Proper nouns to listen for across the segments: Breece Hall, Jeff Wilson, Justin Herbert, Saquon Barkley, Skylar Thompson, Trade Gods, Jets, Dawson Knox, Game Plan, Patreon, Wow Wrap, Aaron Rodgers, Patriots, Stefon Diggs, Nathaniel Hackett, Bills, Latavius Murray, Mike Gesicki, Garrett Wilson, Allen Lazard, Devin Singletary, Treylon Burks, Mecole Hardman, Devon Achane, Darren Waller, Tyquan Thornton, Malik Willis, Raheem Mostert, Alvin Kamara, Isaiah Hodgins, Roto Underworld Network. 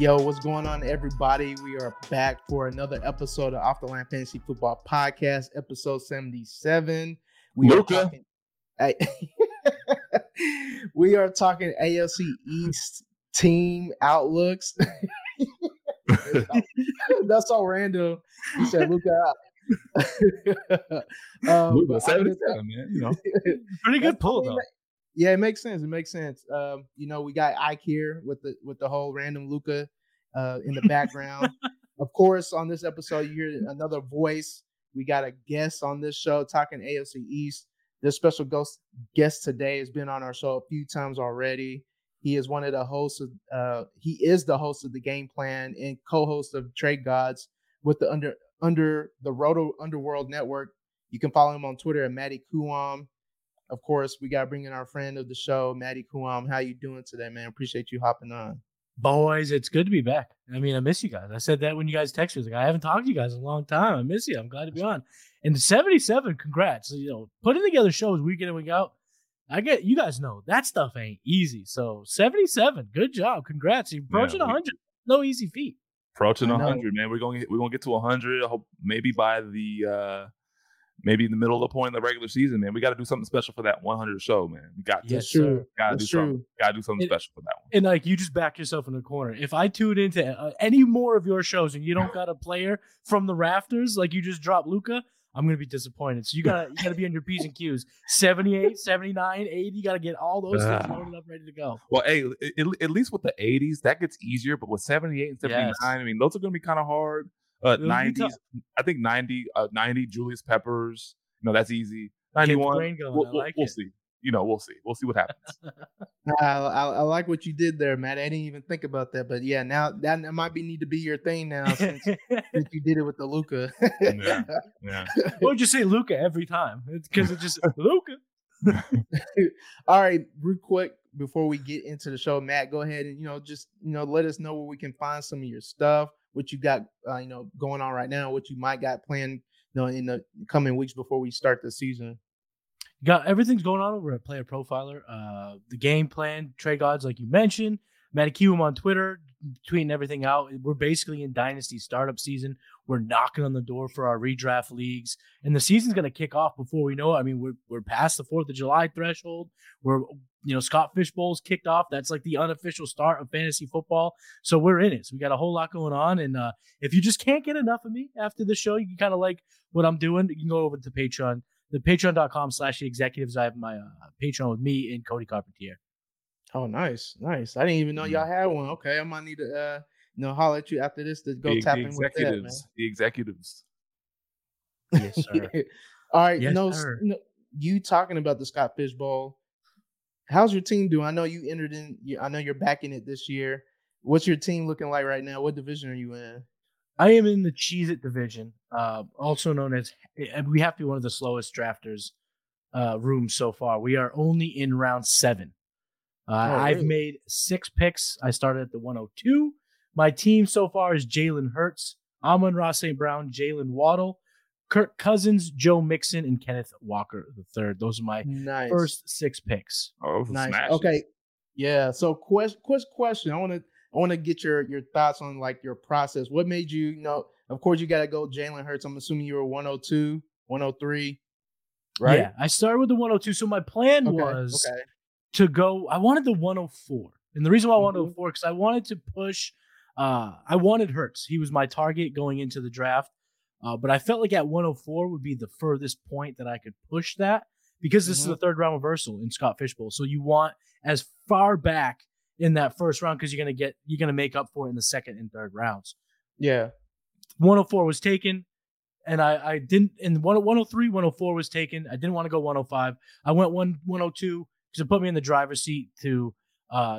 Yo, what's going on, everybody? We are back for another episode of Off the Line Fantasy Football Podcast, episode 77. We are talking AFC East team outlooks. That's all random. You said Luca out. Luca, 77, man. You know, pretty good pull though. Yeah, it makes sense. It makes sense. You know, we got Ike here with the whole random Luca in the background. Of course, on this episode, you hear another voice. We got a guest on this show talking AFC East. This special guest today has been on our show a few times already. He is one of the hosts of he is the host of the Game Plan and co-host of Trade Gods with the under the Roto Underworld Network. You can follow him on Twitter at Matty Kiwoom. Of course, we got to bring in our friend of the show, Matty Kiwoom. How you doing today, man? Appreciate you hopping on. Boys, it's good to be back. I mean, I miss you guys. I said that when you guys texted me. I haven't talked to you guys in a long time. I miss you. I'm glad to be on. And 77, congrats. You know, putting together shows week in and week out, I get, you guys know that stuff ain't easy. So 77, good job. Congrats. You're approaching 100. No easy feat. Approaching 100, man. We're gonna get to 100. I hope maybe by the... Maybe in the middle of the point in the regular season, man. We got to do something special for that 100 show, man. We got to. Yes, sure. Got to do something special for that one. And, like, you just back yourself in the corner. If I tune into any more of your shows and you don't got a player from the rafters, like you just dropped Luca, I'm going to be disappointed. So you got to be on your P's and Q's. 78, 79, 80. You got to get all those things loaded up, ready to go. Well, hey, at least with the 80s, that gets easier. But with 78 and 79, yes. I mean, those are going to be kind of hard. 90s, I think 90 Julius Peppers. You know, that's easy. 91. We'll see. You know, we'll see. We'll see what happens. I like what you did there, Matt. I didn't even think about that, but yeah, now that might need to be your thing now since you did it with the Luca. Yeah. Well, just say Luca every time because it's just Luca. All right, real quick before we get into the show, Matt, go ahead and let us know where we can find some of your stuff. What you got, going on right now? What you might got planned, in the coming weeks before we start the season? Got everything's going on over at Player Profiler, the Game Plan, Trade Gods, like you mentioned. Matty Kiwoom on Twitter, tweeting everything out. We're basically in dynasty startup season. We're knocking on the door for our redraft leagues, and the season's going to kick off before we know it. I mean, we're past the 4th of July threshold. We're Scott Fishbowl's kicked off. That's like the unofficial start of fantasy football. So we're in it. So we got a whole lot going on. And if you just can't get enough of me after the show, you can kind of like what I'm doing. You can go over to Patreon, the patreon.com/executives. I have my Patreon with me and Cody Carpentier. Oh, nice. I didn't even know y'all had one. Okay, I might need to holler at you after this to go tap in with that, man. The executives. Yes, sir. All right. Yes, sir. You talking about the Scott Fishbowl. How's your team doing? I know you entered in. I know you're back in it this year. What's your team looking like right now? What division are you in? I am in the Cheez-It division, also known as. We have to be one of the slowest drafters rooms so far. We are only in round 7. Really? I've made 6 picks. I started at the 102. My team so far is Jalen Hurts, Amon-Ra St. Brown, Jalen Waddle, Kirk Cousins, Joe Mixon, and Kenneth Walker III. Those are my first 6 picks. Oh, nice. Smashes. Okay. Yeah. So, question. I want to I want to get your thoughts on like your process. What made you, you know, of course you got to go Jalen Hurts. I'm assuming you were 102, 103, right? Yeah, I started with the 102. So my plan was to go, I wanted the 104. And the reason why I wanted 104, because I wanted to push, I wanted Hurts. He was my target going into the draft. But I felt like at 104 would be the furthest point that I could push that, because this is the third round reversal in Scott Fishbowl. So you want as far back in that first round, because you're going to make up for it in the second and third rounds. Yeah. 104 was taken, and I didn't, and 103, 104 was taken. I didn't want to go 105. I went 102 because it put me in the driver's seat to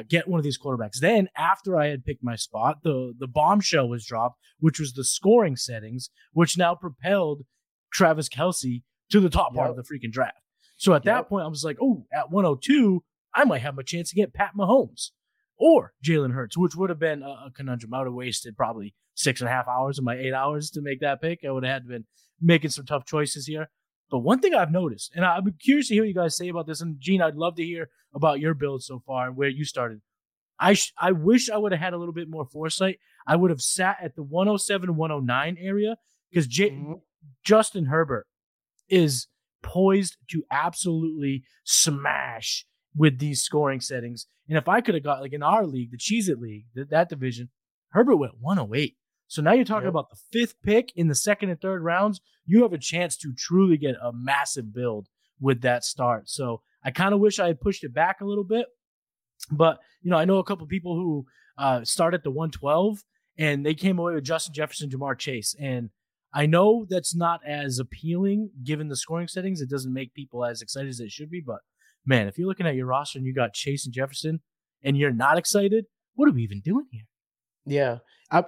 get one of these quarterbacks. Then after I had picked my spot, the bombshell was dropped, which was the scoring settings, which now propelled Travis Kelce to the top part of the freaking draft. So at that point, I was like, oh, at 102, I might have a chance to get Pat Mahomes or Jalen Hurts, which would have been a conundrum. I would have wasted probably 6.5 hours of my 8 hours to make that pick. I would have had been making some tough choices here. But one thing I've noticed, and I'm curious to hear what you guys say about this, and Gene, I'd love to hear about your build so far and where you started. I wish I would have had a little bit more foresight. I would have sat at the 107, 109 area, because Justin Herbert is poised to absolutely smash with these scoring settings. And if I could have got, like in our league, the Cheez-It League, that division, Herbert went 108. So now you're talking about the fifth pick in the second and third rounds. You have a chance to truly get a massive build with that start. So I kind of wish I had pushed it back a little bit. But, you know, I know a couple of people who start at the 112, and they came away with Justin Jefferson, Jamar Chase. And I know that's not as appealing given the scoring settings. It doesn't make people as excited as it should be. But, man, if you're looking at your roster and you got Chase and Jefferson and you're not excited, what are we even doing here? Yeah.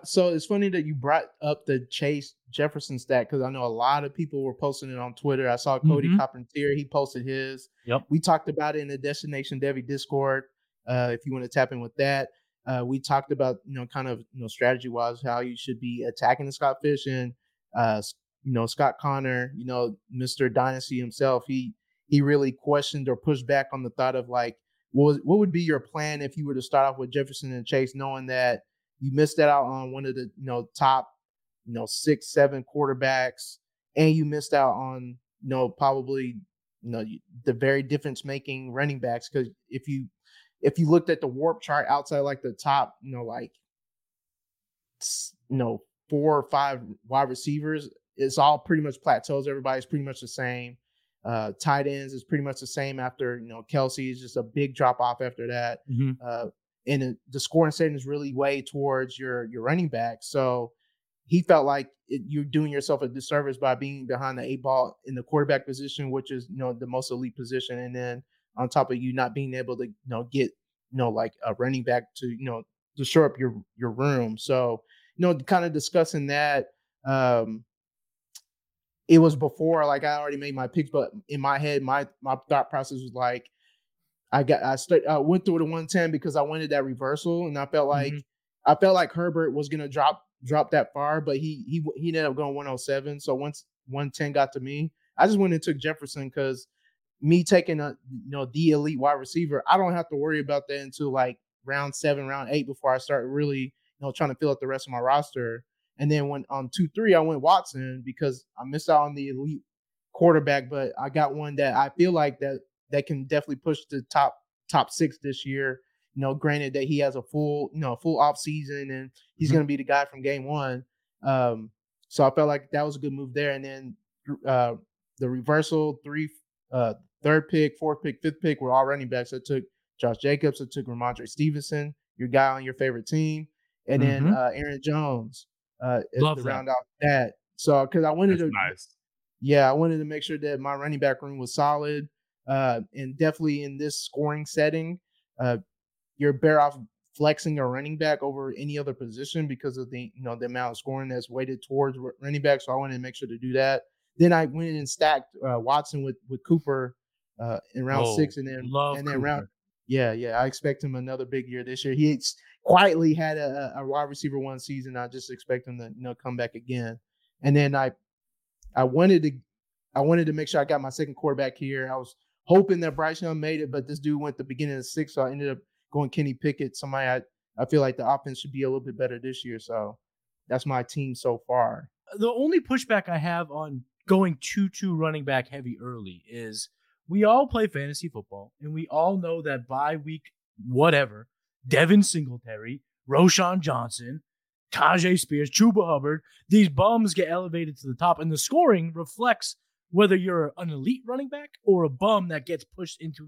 So it's funny that you brought up the Chase Jefferson stat, because I know a lot of people were posting it on Twitter. I saw Cody Carpentier. He posted his. Yep. We talked about it in the Destination Devi Discord. If you want to tap in with that, we talked about, you know, kind of, you know, strategy wise, how you should be attacking the Scott Fish and, you know, Scott Connor, you know, Mr. Dynasty himself. He really questioned or pushed back on the thought of like, what would be your plan if you were to start off with Jefferson and Chase, knowing that you missed that out on one of the, you know, top, you know, 6-7 quarterbacks, and you missed out on, you know, probably, you know, the very difference making running backs, because if you looked at the warp chart outside like the top, you know, like, you know, 4 or 5 wide receivers, it's all pretty much plateaus. Everybody's pretty much the same. Tight ends is pretty much the same after, you know, Kelce is just a big drop off after that. And the scoring settings really weigh towards your running back. So he felt like you're doing yourself a disservice by being behind the 8 ball in the quarterback position, which is, you know, the most elite position. And then on top of you not being able to, you know, get, you know, like a running back to, you know, to shore up your room. So, you know, kind of discussing that, it was before, like, I already made my picks, but in my head, my thought process was like, I went through the 110 because I wanted that reversal, and I felt like Herbert was gonna drop that far, but he ended up going 107. So once 110 got to me, I just went and took Jefferson, because me taking a, you know, the elite wide receiver, I don't have to worry about that until like round 7, round 8 before I start really, you know, trying to fill out the rest of my roster. And then when on 2-3, I went Watson, because I missed out on the elite quarterback, but I got one that I feel like that can definitely push the top 6 this year. You know, granted that he has a full off season, and he's going to be the guy from game 1. So I felt like that was a good move there. And then the reversal, third pick, fourth pick, fifth pick were all running backs. I took Josh Jacobs. I took Rhamondre Stevenson, your guy on your favorite team, and then Aaron Jones is the round off that. So because I wanted I wanted to make sure that my running back room was solid. And definitely in this scoring setting, you're better off flexing a running back over any other position because of the, you know, the amount of scoring that's weighted towards running back. So I wanted to make sure to do that. Then I went in and stacked Watson with Cooper in round 6, and then round. Yeah, I expect him another big year this year. He quietly had a wide receiver 1 season. I just expect him to, you know, come back again. And then I wanted to make sure I got my second quarterback here. I was hoping that Bryce Young made it, but this dude went the beginning of the 6th, so I ended up going Kenny Pickett, somebody I I feel like the offense should be a little bit better this year. So that's my team so far. The only pushback I have on going 2-2 running back heavy early is we all play fantasy football, and we all know that by week whatever, Devin Singletary, Roschon Johnson, Tajay Spears, Chuba Hubbard, these bums get elevated to the top, and the scoring reflects whether you're an elite running back or a bum that gets pushed into,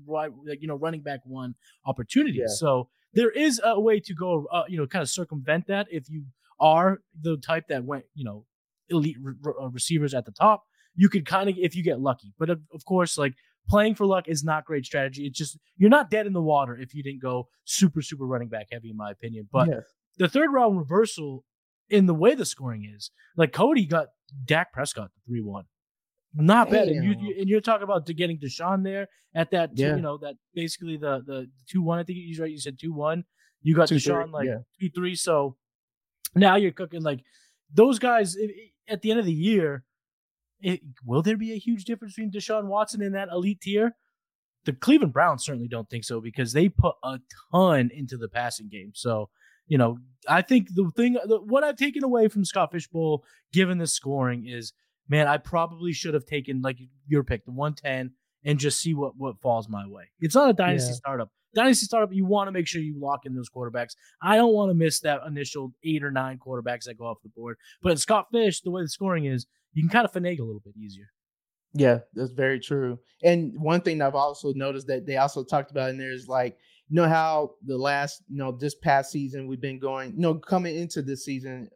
you know, running back one opportunity. Yeah. So there is a way to go, you know, kind of circumvent that if you are the type that went, you know, elite receivers at the top. You could kind of, if you get lucky, but of course, like, playing for luck is not great strategy. It's just, you're not dead in the water if you didn't go super, super running back heavy, in my opinion. But yeah, the third round reversal in the way the scoring is, like, Cody got Dak Prescott 3-1. Not bad. And you're talking about getting Deshaun there at that, you know, that basically the 2-1. I think he's right. You said 2-1. You got Deshaun like 2-3. So now you're cooking like those guys at the end of the year. Will there be a huge difference between Deshaun Watson and that elite tier? The Cleveland Browns certainly don't think so, because they put a ton into the passing game. So, you know, I think what I've taken away from Scott Fishbowl, given the scoring, is, man, I probably should have taken, like, your pick, the 110, and just see what falls my way. It's not a dynasty startup. Dynasty startup, you want to make sure you lock in those quarterbacks. I don't want to miss that initial 8 or 9 quarterbacks that go off the board. But in Scott Fish, the way the scoring is, you can kind of finagle a little bit easier. Yeah, that's very true. And one thing I've also noticed that they also talked about in there is, like, you know how the last, you know, this past season we've been going, you know, coming into this season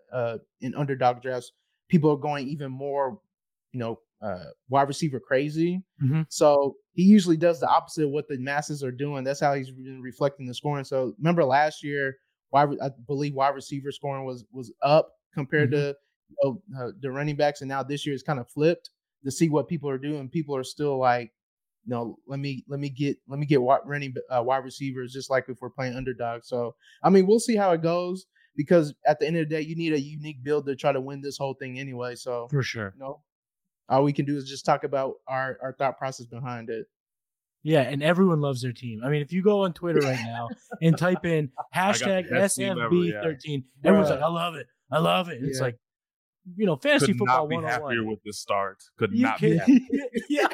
in underdog drafts, people are going even more, you know, wide receiver crazy. Mm-hmm. So he usually does the opposite of what the masses are doing. That's how he's been reflecting the scoring. So remember last year, I believe wide receiver scoring was up compared to the running backs, and now this year is kind of flipped to see what people are doing. People are still like, no, let me get wide receivers, just like if we're playing underdog. So I mean, we'll see how it goes, because at the end of the day, you need a unique build to try to win this whole thing anyway. So for sure, you know, all we can do is just talk about our thought process behind it. Yeah, and everyone loves their team. I mean, if you go on Twitter right now and type in hashtag SFB13, everyone's like, I love it, I love it. And it's like, you know, fantasy football 101. Could not be happier with the start. Could not be happier.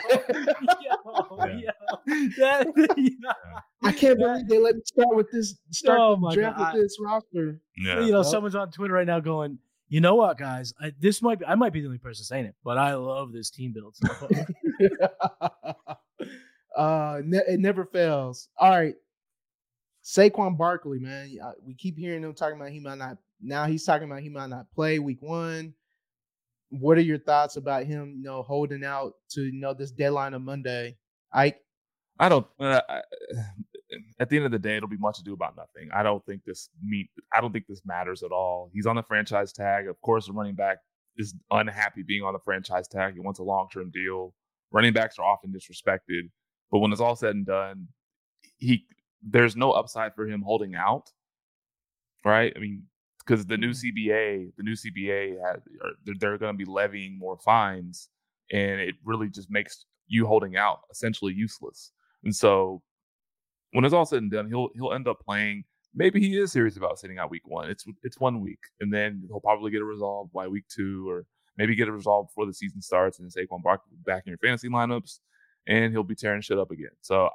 I can't believe they let me start with this. With this roster. Yeah. You know, someone's on Twitter right now going, you know what, guys? I might be the only person saying it, but I love this team build. It never fails. All right, Saquon Barkley, man. We keep hearing him talking about he might not. Now he's talking about he might not play week 1. What are your thoughts about him, you know, holding out to, you know, this deadline on Monday? At the end of the day, it'll be much ado about nothing. I don't think this matters at all. He's on the franchise tag. Of course, the running back is unhappy being on the franchise tag. He wants a long-term deal. Running backs are often disrespected, but when it's all said and done, there's no upside for him holding out, right? I mean, because the new CBA, they're going to be levying more fines, and it really just makes you holding out essentially useless. And so, when it's all said and done, he'll end up playing. Maybe he is serious about sitting out week 1. It's 1 week, and then he'll probably get it resolved by week 2, or maybe get it resolved before the season starts, and Saquon Barkley back in your fantasy lineups, and he'll be tearing shit up again. So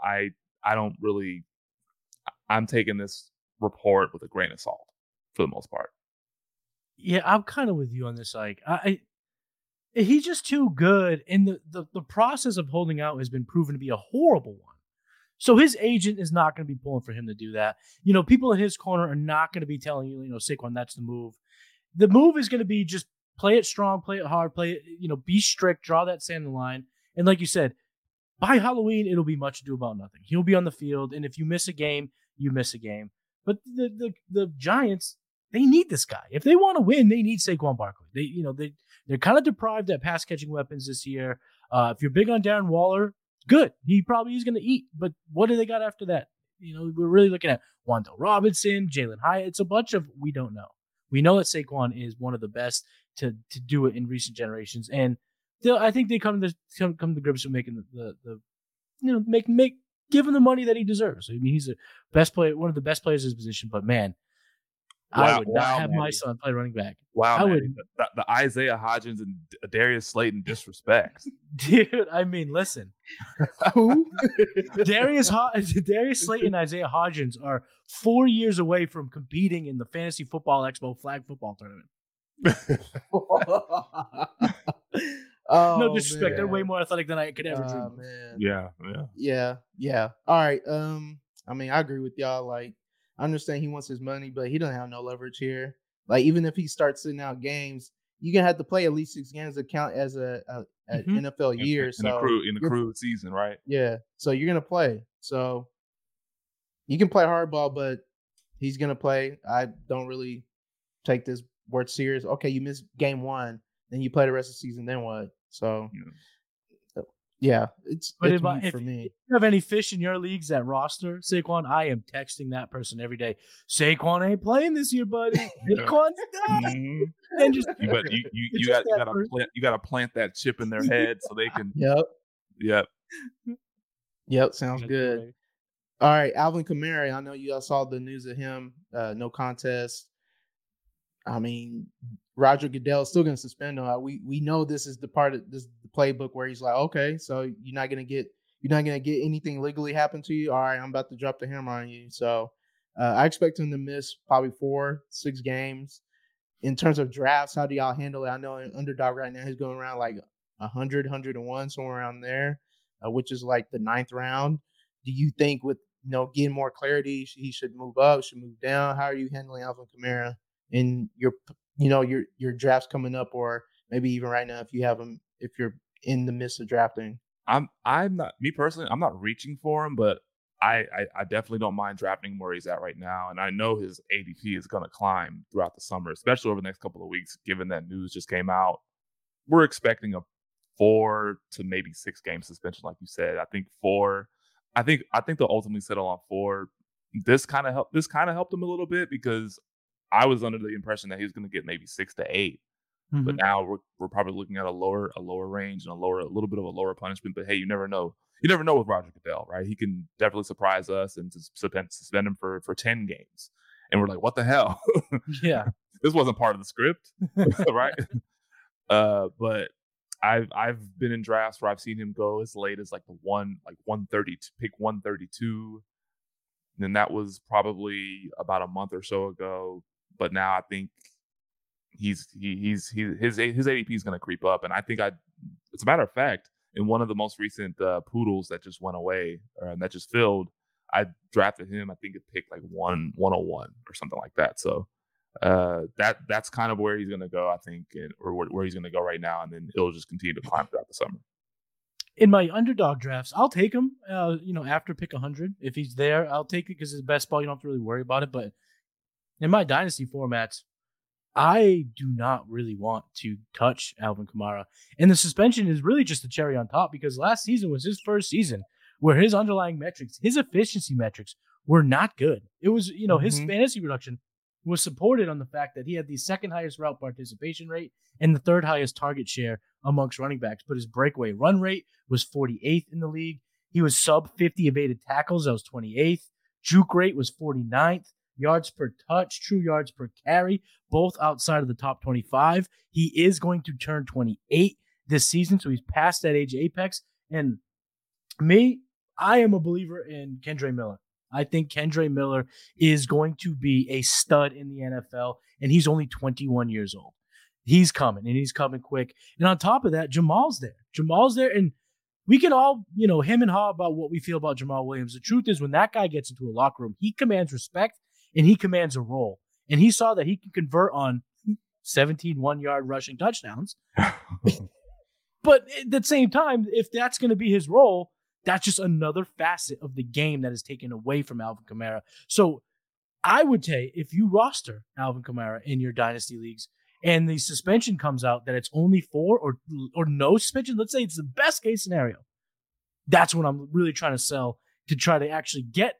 I'm taking this report with a grain of salt, for the most part. Yeah, I'm kind of with you on this. Like, he's just too good, and the process of holding out has been proven to be a horrible one. So his agent is not going to be pulling for him to do that. You know, people in his corner are not going to be telling you, you know, Saquon, that's the move. The move is going to be just play it strong, play it hard, play it, you know, be strict, draw that sand line, and like you said, by Halloween it'll be much ado about nothing. He'll be on the field, and if you miss a game, you miss a game. But the Giants, they need this guy. If they want to win, they need Saquon Barkley. They're kind of deprived at pass catching weapons this year. If you're big on Darren Waller, good. He probably is going to eat. But what do they got after that? You know, we're really looking at Wan'Dale Robinson, Jalen Hyatt. It's a bunch of we don't know. We know that Saquon is one of the best to do it in recent generations, and I think they come to grips with making giving the money that he deserves. I mean, he's one of the best players in his position. But man, I would not have my son play running back. Wow, I would. The Isaiah Hodgins and Darius Slayton disrespects. Dude, I mean, listen. Who? Darius Slayton and Isaiah Hodgins are 4 years away from competing in the Fantasy Football Expo flag football tournament. No disrespect. Man. They're way more athletic than I could ever dream. Man. Yeah. All right. I mean, I agree with y'all. Like, I understand he wants his money, but he doesn't have no leverage here. Like, even if he starts sitting out games, you're gonna have to play at least 6 games to count as a NFL year. In the crude season, right? Yeah. So you're gonna play. So you can play hardball, but he's gonna play. I don't really take this word serious. Okay, you missed game 1, then you play the rest of the season. Then what? So. Yeah. Yeah, it's for me. If you have any fish in your leagues that roster Saquon, I am texting that person every day. Saquon ain't playing this year, buddy. Saquon's not. Mm-hmm. You got to plant that chip in their head so they can. Yep. Sounds good. All right, Alvin Kamara. I know you all saw the news of him. No contest. I mean, Roger Goodell is still going to suspend him. We know this is the part of this the playbook where he's like, okay, so you're not going to get anything legally happen to you. All right, I'm about to drop the hammer on you. So I expect him to miss probably 4-6 games. In terms of drafts, how do y'all handle it? I know in Underdog right now he's going around like 100, 101, somewhere around there, which is like the 9th round. Do you think with getting more clarity, he should move up, should move down? How are you handling Alvin Kamara in your drafts coming up, or maybe even right now if you have them, if you're in the midst of drafting? I'm not reaching for him, but I definitely don't mind drafting where he's at right now. And I know his ADP is going to climb throughout the summer, especially over the next couple of weeks, given that news just came out. We're expecting a 4 to maybe 6 game suspension, like you said. I think 4. I think they'll ultimately settle on 4. This kind of helped him a little bit because I was under the impression that he was going to get maybe 6 to 8, mm-hmm. but now we're probably looking at a lower range and a little bit of a lower punishment. But hey, you never know with Roger Goodell, right? He can definitely surprise us and suspend him for 10 games, and we're like, what the hell? Yeah, this wasn't part of the script, right? But I've been in drafts where I've seen him go as late as like 132. And that was probably about a month or so ago, but now I think his ADP is going to creep up, and I think As a matter of fact, in one of the most recent poodles that just went away and that just filled, I drafted him. I think it picked like 101 or something like that. So that's kind of where he's going to go, I think, or where he's going to go right now, and then it'll just continue to climb throughout the summer. In my Underdog drafts, I'll take him, after pick 100. If he's there, I'll take it because it's best ball. You don't have to really worry about it. But in my dynasty formats, I do not really want to touch Alvin Kamara. And the suspension is really just the cherry on top because last season was his first season where his underlying metrics, his efficiency metrics, were not good. It was, his fantasy production was supported on the fact that he had the second highest route participation rate and the third highest target share amongst running backs, but his breakaway run rate was 48th in the league. He was sub 50 evaded tackles. That was 28th. Juke rate was 49th. Yards per touch, true yards per carry, both outside of the top 25. He is going to turn 28 this season, so he's past that age apex. And I am a believer in Kendre Miller. I think Kendre Miller is going to be a stud in the NFL, and he's only 21 years old. He's coming, and he's coming quick. And on top of that, Jamal's there, and we can all, him and haw about what we feel about Jamal Williams. The truth is, when that guy gets into a locker room, he commands respect, and he commands a role. And he saw that he can convert on 17 one-yard rushing touchdowns. But at the same time, if that's going to be his role, that's just another facet of the game that is taken away from Alvin Kamara. So I would say if you roster Alvin Kamara in your dynasty leagues, and the suspension comes out that it's only 4 or no suspension, let's say it's the best case scenario, that's what I'm really trying to sell to try to actually get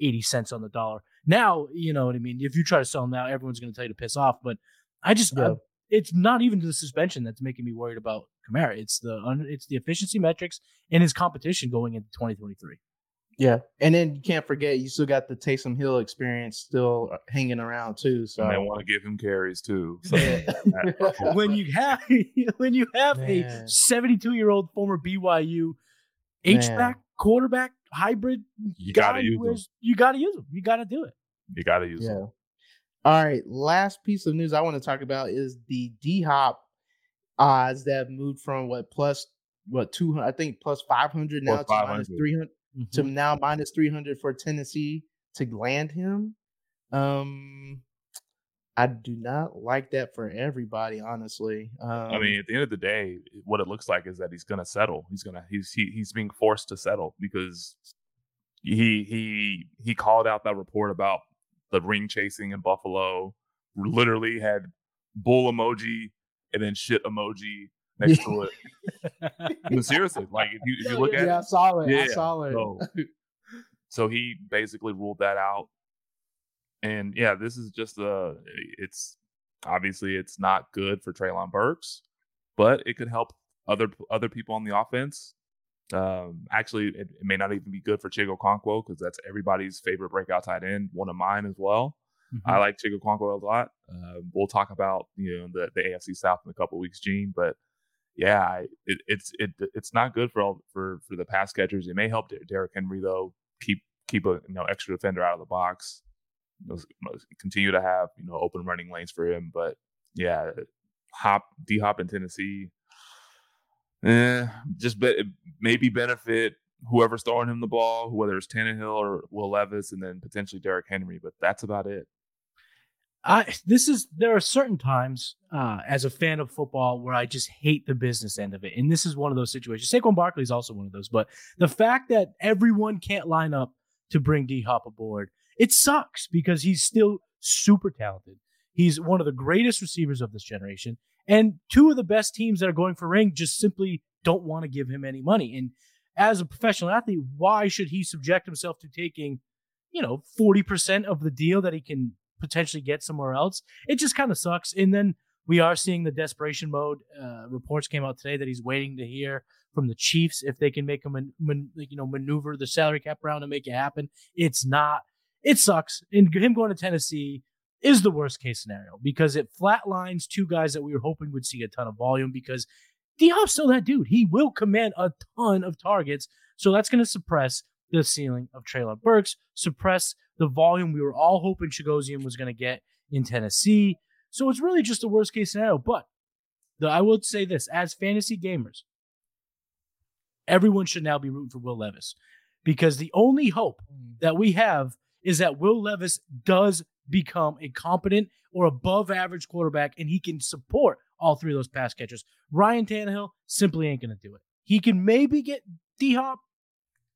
80 cents on the dollar. Now, you know what I mean? If you try to sell now, everyone's going to tell you to piss off. But it's not even the suspension that's making me worried about Kamara. It's the efficiency metrics and his competition going into 2023. Yeah. And then you can't forget, you still got the Taysom Hill experience still hanging around too. So they want to give him carries too. So when you have a 72-year-old former BYU H-back quarterback hybrid, you got to do it. You got to use them. All right. Last piece of news I want to talk about is the D-Hop odds that have moved from +200, I think +500 now to -300. To now -300 for Tennessee to land him. I do not like that for everybody, honestly. I mean, at the end of the day, what it looks like is that he's going to settle. He's being forced to settle because he called out that report about the ring chasing in Buffalo. Literally had bull emoji and then shit emoji next to it. But seriously, like if you look at it. Yeah, I saw it. So he basically ruled that out. And yeah, this is just it's not good for Treylon Burks, but it could help other people on the offense. Actually, it may not even be good for Chigo Conquo because that's everybody's favorite breakout tight end, one of mine as well. Mm-hmm. I like Chigo Conquo a lot. We'll talk about the AFC South in a couple of weeks, Gene, but yeah, it's not good for the pass catchers. It may help Derrick Henry though keep a extra defender out of the box. Continue to have open running lanes for him, but yeah, D Hop in Tennessee, maybe benefit whoever's throwing him the ball, whether it's Tannehill or Will Levis, and then potentially Derrick Henry, but that's about it. There are certain times as a fan of football where I just hate the business end of it. And this is one of those situations. Saquon Barkley is also one of those. But the fact that everyone can't line up to bring D-Hop aboard, it sucks because he's still super talented. He's one of the greatest receivers of this generation. And two of the best teams that are going for ring just simply don't want to give him any money. And as a professional athlete, why should he subject himself to taking, 40% of the deal that he can potentially get somewhere else? It just kind of sucks. And then we are seeing the desperation mode. Reports came out today that he's waiting to hear from the Chiefs if they can make him maneuver the salary cap around and make it happen. It sucks. And him going to Tennessee is the worst case scenario because it flatlines two guys that we were hoping would see a ton of volume because D-Hop's still that dude. He will command a ton of targets. So that's going to suppress the ceiling of Treylon Burks, suppress the volume we were all hoping Chegosian was going to get in Tennessee. So it's really just the worst case scenario. But I will say this, as fantasy gamers, everyone should now be rooting for Will Levis because the only hope that we have is that Will Levis does become a competent or above average quarterback and he can support all three of those pass catchers. Ryan Tannehill simply ain't going to do it. He can maybe get D-Hop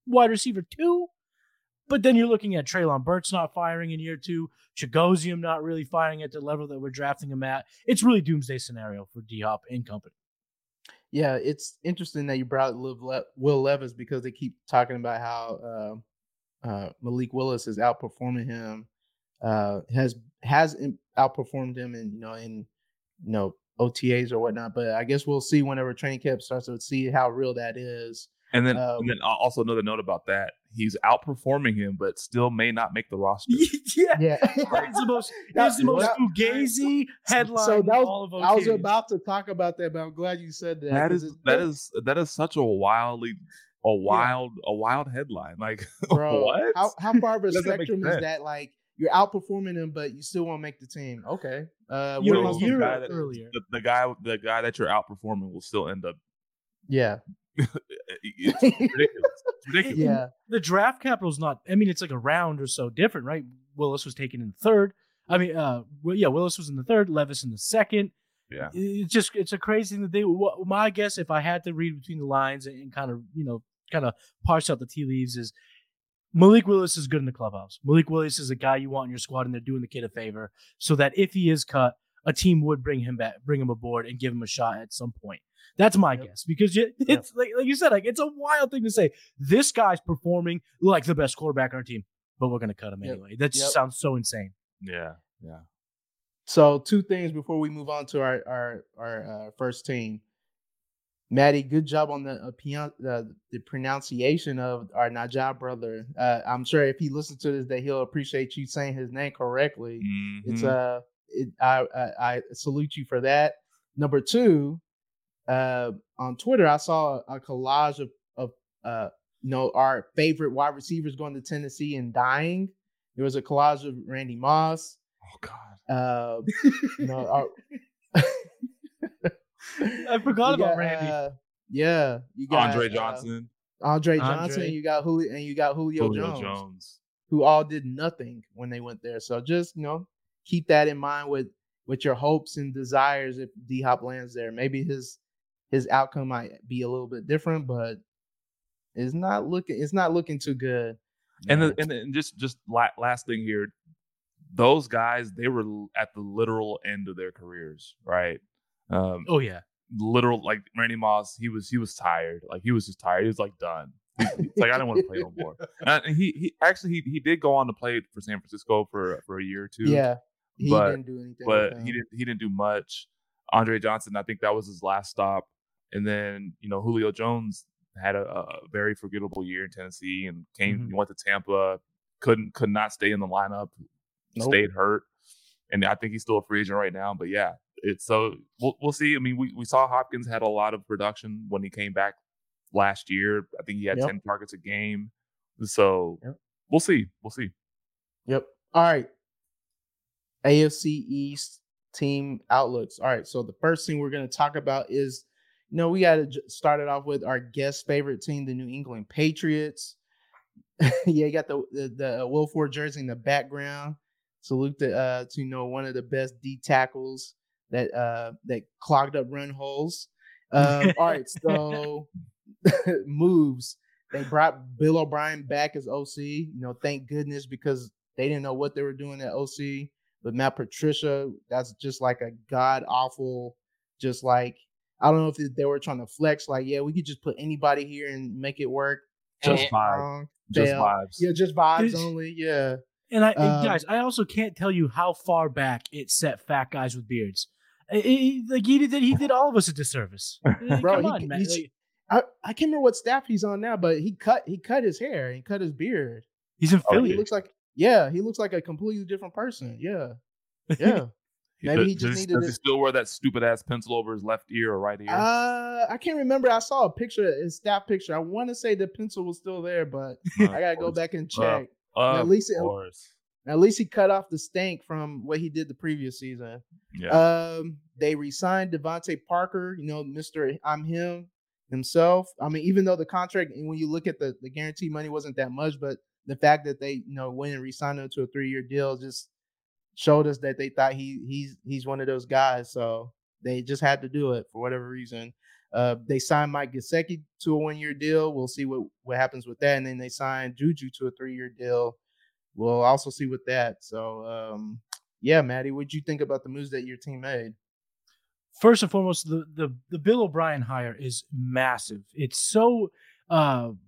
wide receiver 2, but then you're looking at Treylon Burks not firing in year 2, Chegosian not really firing at the level that we're drafting him at. It's really doomsday scenario for D-Hop and company. Yeah, it's interesting that you brought Will Levis because they keep talking about how Malik Willis is outperforming him, has outperformed him in OTAs or whatnot. But I guess we'll see whenever training camp starts to see how real that is. And then also another note about that, he's outperforming him, but still may not make the roster. Yeah. That's the most fugazi headline. So that was, all of I was about to talk about that, but I'm glad you said that. That is such a wild headline. Like, bro, what? How far of a spectrum is that? Like, you're outperforming him, but you still won't make the team. Okay. The guy that you're outperforming will still end up. Yeah. It's ridiculous. Yeah. The draft capital is not, it's like a round or so different, right? Willis was taken in third. Willis was in the third, Levis in the second. Yeah. It's a crazy thing that my guess, if I had to read between the lines and kind of parse out the tea leaves, is Malik Willis is good in the clubhouse. Malik Willis is a guy you want in your squad, and they're doing the kid a favor so that if he is cut, a team would bring him aboard and give him a shot at some point. That's my guess because it's like you said, like it's a wild thing to say. This guy's performing like the best quarterback on our team, but we're going to cut him anyway. That just sounds so insane. Yeah, yeah. So two things before we move on to our first team. Matty, good job on the pronunciation of our Najah brother. I'm sure if he listens to this, that he'll appreciate you saying his name correctly. Mm-hmm. I salute you for that. Number two, on Twitter, I saw a collage of our favorite wide receivers going to Tennessee and dying. There was a collage of Randy Moss. Oh God. I forgot about Randy. You got Andre Johnson. You got Julio Jones, who all did nothing when they went there. So just keep that in mind with your hopes and desires if D Hop lands there. Maybe his outcome might be a little bit different, but it's not looking too good. And just last thing here, those guys, they were at the literal end of their careers, right? Literal, like Randy Moss, he was tired. Like he was just tired. He was like done. Like I didn't want to play no more. And he did go on to play for San Francisco for a year or two. Yeah, didn't do anything. But he didn't do much. Andre Johnson, I think that was his last stop. And then Julio Jones had a very forgettable year in Tennessee and he went to Tampa. Could not stay in the lineup. Nope. Stayed hurt. And I think he's still a free agent right now. But yeah. We'll see. I mean, we saw Hopkins had a lot of production when he came back last year. I think he had 10 targets a game. So we'll see. Yep. All right. AFC East team outlooks. All right. So the first thing we're going to talk about is, we got to start it off with our guest favorite team, the New England Patriots. You got the Will Ford jersey in the background. Salute to one of the best D tackles that clogged up run holes. All right, so moves. They brought Bill O'Brien back as OC. Thank goodness, because they didn't know what they were doing at OC. But Matt Patricia, that's just like a god-awful, just like, I don't know if they were trying to flex, like, yeah, we could just put anybody here and make it work. Just vibes. Yeah, just vibes only, yeah. And guys, I also can't tell you how far back it set fat guys with beards. He did all of us a disservice. Bro, man. I can't remember what staff he's on now, but he cut his hair and cut his beard. He's in Philly. He looks like a completely different person. Yeah. Maybe he just needed. Does he still wear that stupid ass pencil over his left ear or right ear? I can't remember. I saw a picture, his staff picture. I want to say the pencil was still there, but I gotta go back and check. At least he cut off the stink from what he did the previous season. Yeah. They re-signed Devontae Parker, Mr. I'm him himself. I mean, even though the contract, and when you look at the guaranteed money wasn't that much, but the fact that they went and re-signed him to a 3-year deal just showed us that they thought he's one of those guys. So they just had to do it for whatever reason. They signed Mike Gesicki to a 1-year deal. We'll see what happens with that. And then they signed Juju to a 3-year deal. We'll also see with that. So, Matty, what'd you think about the moves that your team made? First and foremost, the Bill O'Brien hire is massive. It's so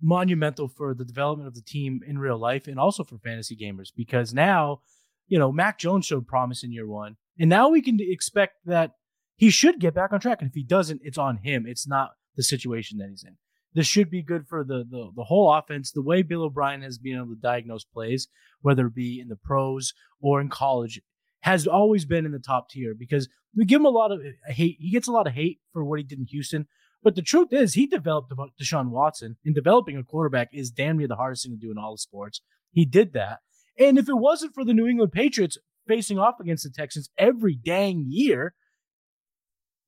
monumental for the development of the team in real life and also for fantasy gamers, because now, Mac Jones showed promise in year one. And now we can expect that he should get back on track, and if he doesn't, it's on him. It's not the situation that he's in. This should be good for the whole offense. The way Bill O'Brien has been able to diagnose plays, whether it be in the pros or in college, has always been in the top tier, because we give him a lot of hate. He gets a lot of hate for what he did in Houston, but the truth is he developed Deshaun Watson, and developing a quarterback is damn near the hardest thing to do in all of sports. He did that, and if it wasn't for the New England Patriots facing off against the Texans every dang year,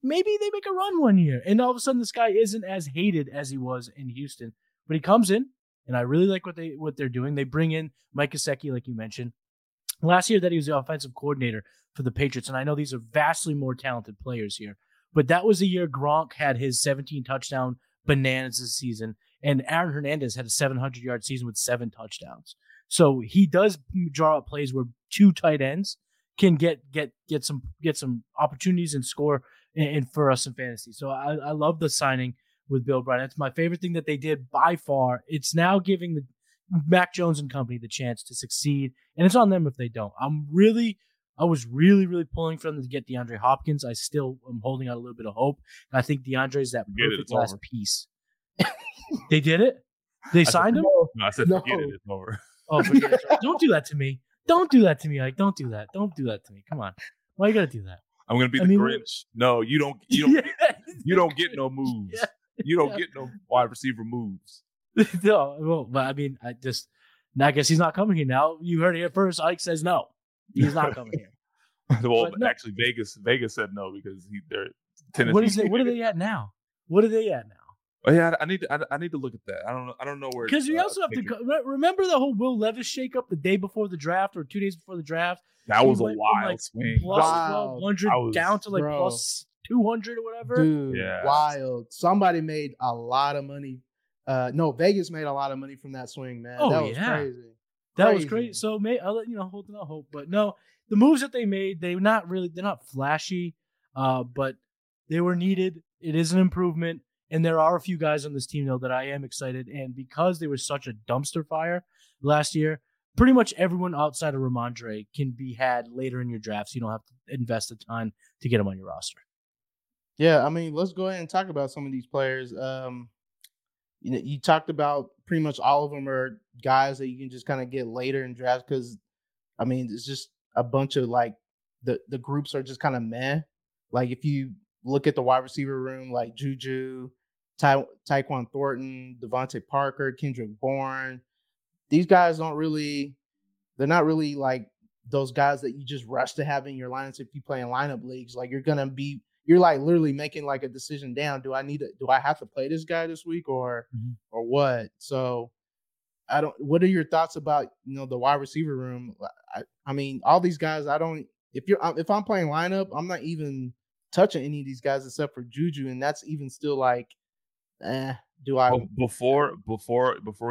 maybe they make a run 1 year, and all of a sudden this guy isn't as hated as he was in Houston. But he comes in, and I really like what they're doing. They bring in Mike Gesicki, like you mentioned. Last year that he was the offensive coordinator for the Patriots, and I know these are vastly more talented players here, but that was the year Gronk had his 17-touchdown bananas this season, and Aaron Hernandez had a 700-yard season with 7 touchdowns. So he does draw up plays where two tight ends can get some opportunities and score. And for us in fantasy. So I love the signing with Bill O'Brien. It's my favorite thing that they did by far. It's now giving the Mac Jones and company the chance to succeed, and it's on them if they don't. I'm really I was really, really pulling for them to get DeAndre Hopkins. I still am holding out a little bit of hope. And I think DeAndre's that perfect last piece. They did it? They signed him? No, I said forget it. It's over. Oh, forget it. Don't do that to me. Don't do that to me. Like, don't do that. Don't do that to me. Come on. Why you gotta do that? I'm gonna be the Grinch. No, you don't you don't get no moves. Yeah. You don't get no wide receiver moves. No, well, but I mean, I guess he's not coming here now. You heard it here first. Ike says no. He's not coming here. Well, but actually, no. Vegas said no because they're Tennessee. What are they at now? What are they at now? Oh, yeah, I need to look at that. I don't know where. Because you also have to remember the whole Will Levis shakeup the day before the draft or 2 days before the draft. That was a wild swing. +1,200 down to +200 or whatever. Dude, yeah. Wild. Somebody made a lot of money. Vegas made a lot of money from that swing, man. Oh, that was crazy. So I'll let you know, holding out hope. But no, the moves that they made, they're not flashy, but they were needed. It is an improvement. And there are a few guys on this team, though, that I am excited. And because they were such a dumpster fire last year, pretty much everyone outside of Rhamondre can be had later in your drafts. So you don't have to invest a ton to get them on your roster. Yeah, I mean, let's go ahead and talk about some of these players. You talked about pretty much all of them are guys that you can just kind of get later in drafts because, I mean, it's just a bunch of, like, the groups are just kind of meh. Like, if you look at the wide receiver room, like Juju, Tyquan Thornton, Devontae Parker, Kendrick Bourne. These guys they're not really like those guys that you just rush to have in your lineups if you play in lineup leagues. Like you're like literally making like a decision down. Do I have to play this guy this week or what? So what are your thoughts about, the wide receiver room? I mean, all these guys, if I'm playing lineup, I'm not even touching any of these guys except for Juju, and that's even still like, do I? Well, before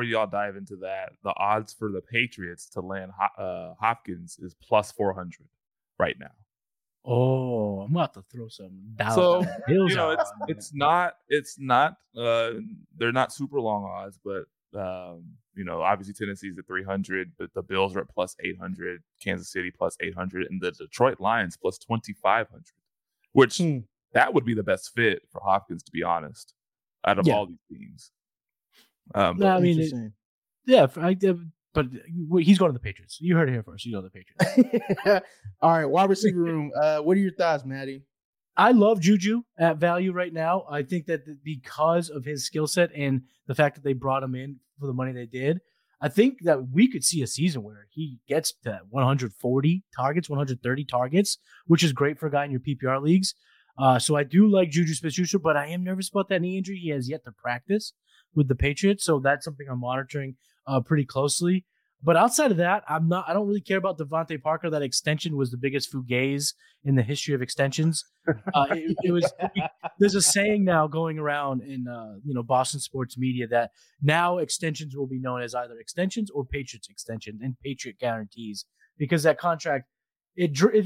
y'all dive into that, the odds for the Patriots to land Hopkins is +400 right now. Oh, I'm about to throw some down. So it's not they're not super long odds, but obviously Tennessee's at 300, but the Bills are at +800, Kansas City +800, and the Detroit Lions +2,500. Which that would be the best fit for Hopkins, to be honest, out of all these teams. But he's going to the Patriots. You heard it here first. You know the Patriots. All right, wide receiver room. What are your thoughts, Matty? I love Juju at value right now. I think that because of his skill set and the fact that they brought him in for the money they did, I think that we could see a season where he gets to 140 targets, 130 targets, which is great for a guy in your PPR leagues. So I do like Juju Smith-Schuster, but I am nervous about that knee injury. He has yet to practice with the Patriots, so that's something I'm monitoring pretty closely. But outside of that, I don't really care about Devontae Parker. That extension was the biggest fugazi in the history of extensions. There's a saying now going around in Boston sports media that now extensions will be known as either extensions or Patriots extensions and Patriot guarantees, because that contract,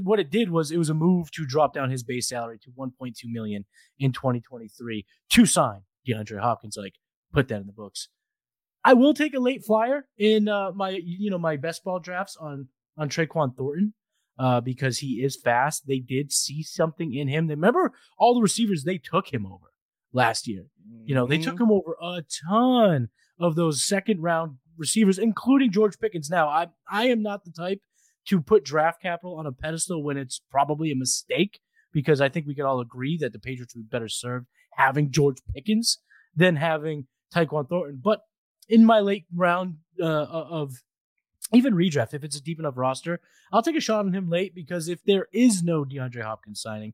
what it did was it was a move to drop down his base salary to $1.2 million in 2023 to sign DeAndre Hopkins. Like, put that in the books. I will take a late flyer in my best ball drafts on Tyquan Thornton because he is fast. They did see something in him. They remember all the receivers they took him over last year. They took him over a ton of those second round receivers, including George Pickens. Now, I am not the type to put draft capital on a pedestal when it's probably a mistake, because I think we could all agree that the Patriots would be better served having George Pickens than having Tyquan Thornton. But in my late round of even redraft, if it's a deep enough roster, I'll take a shot on him late, because if there is no DeAndre Hopkins signing,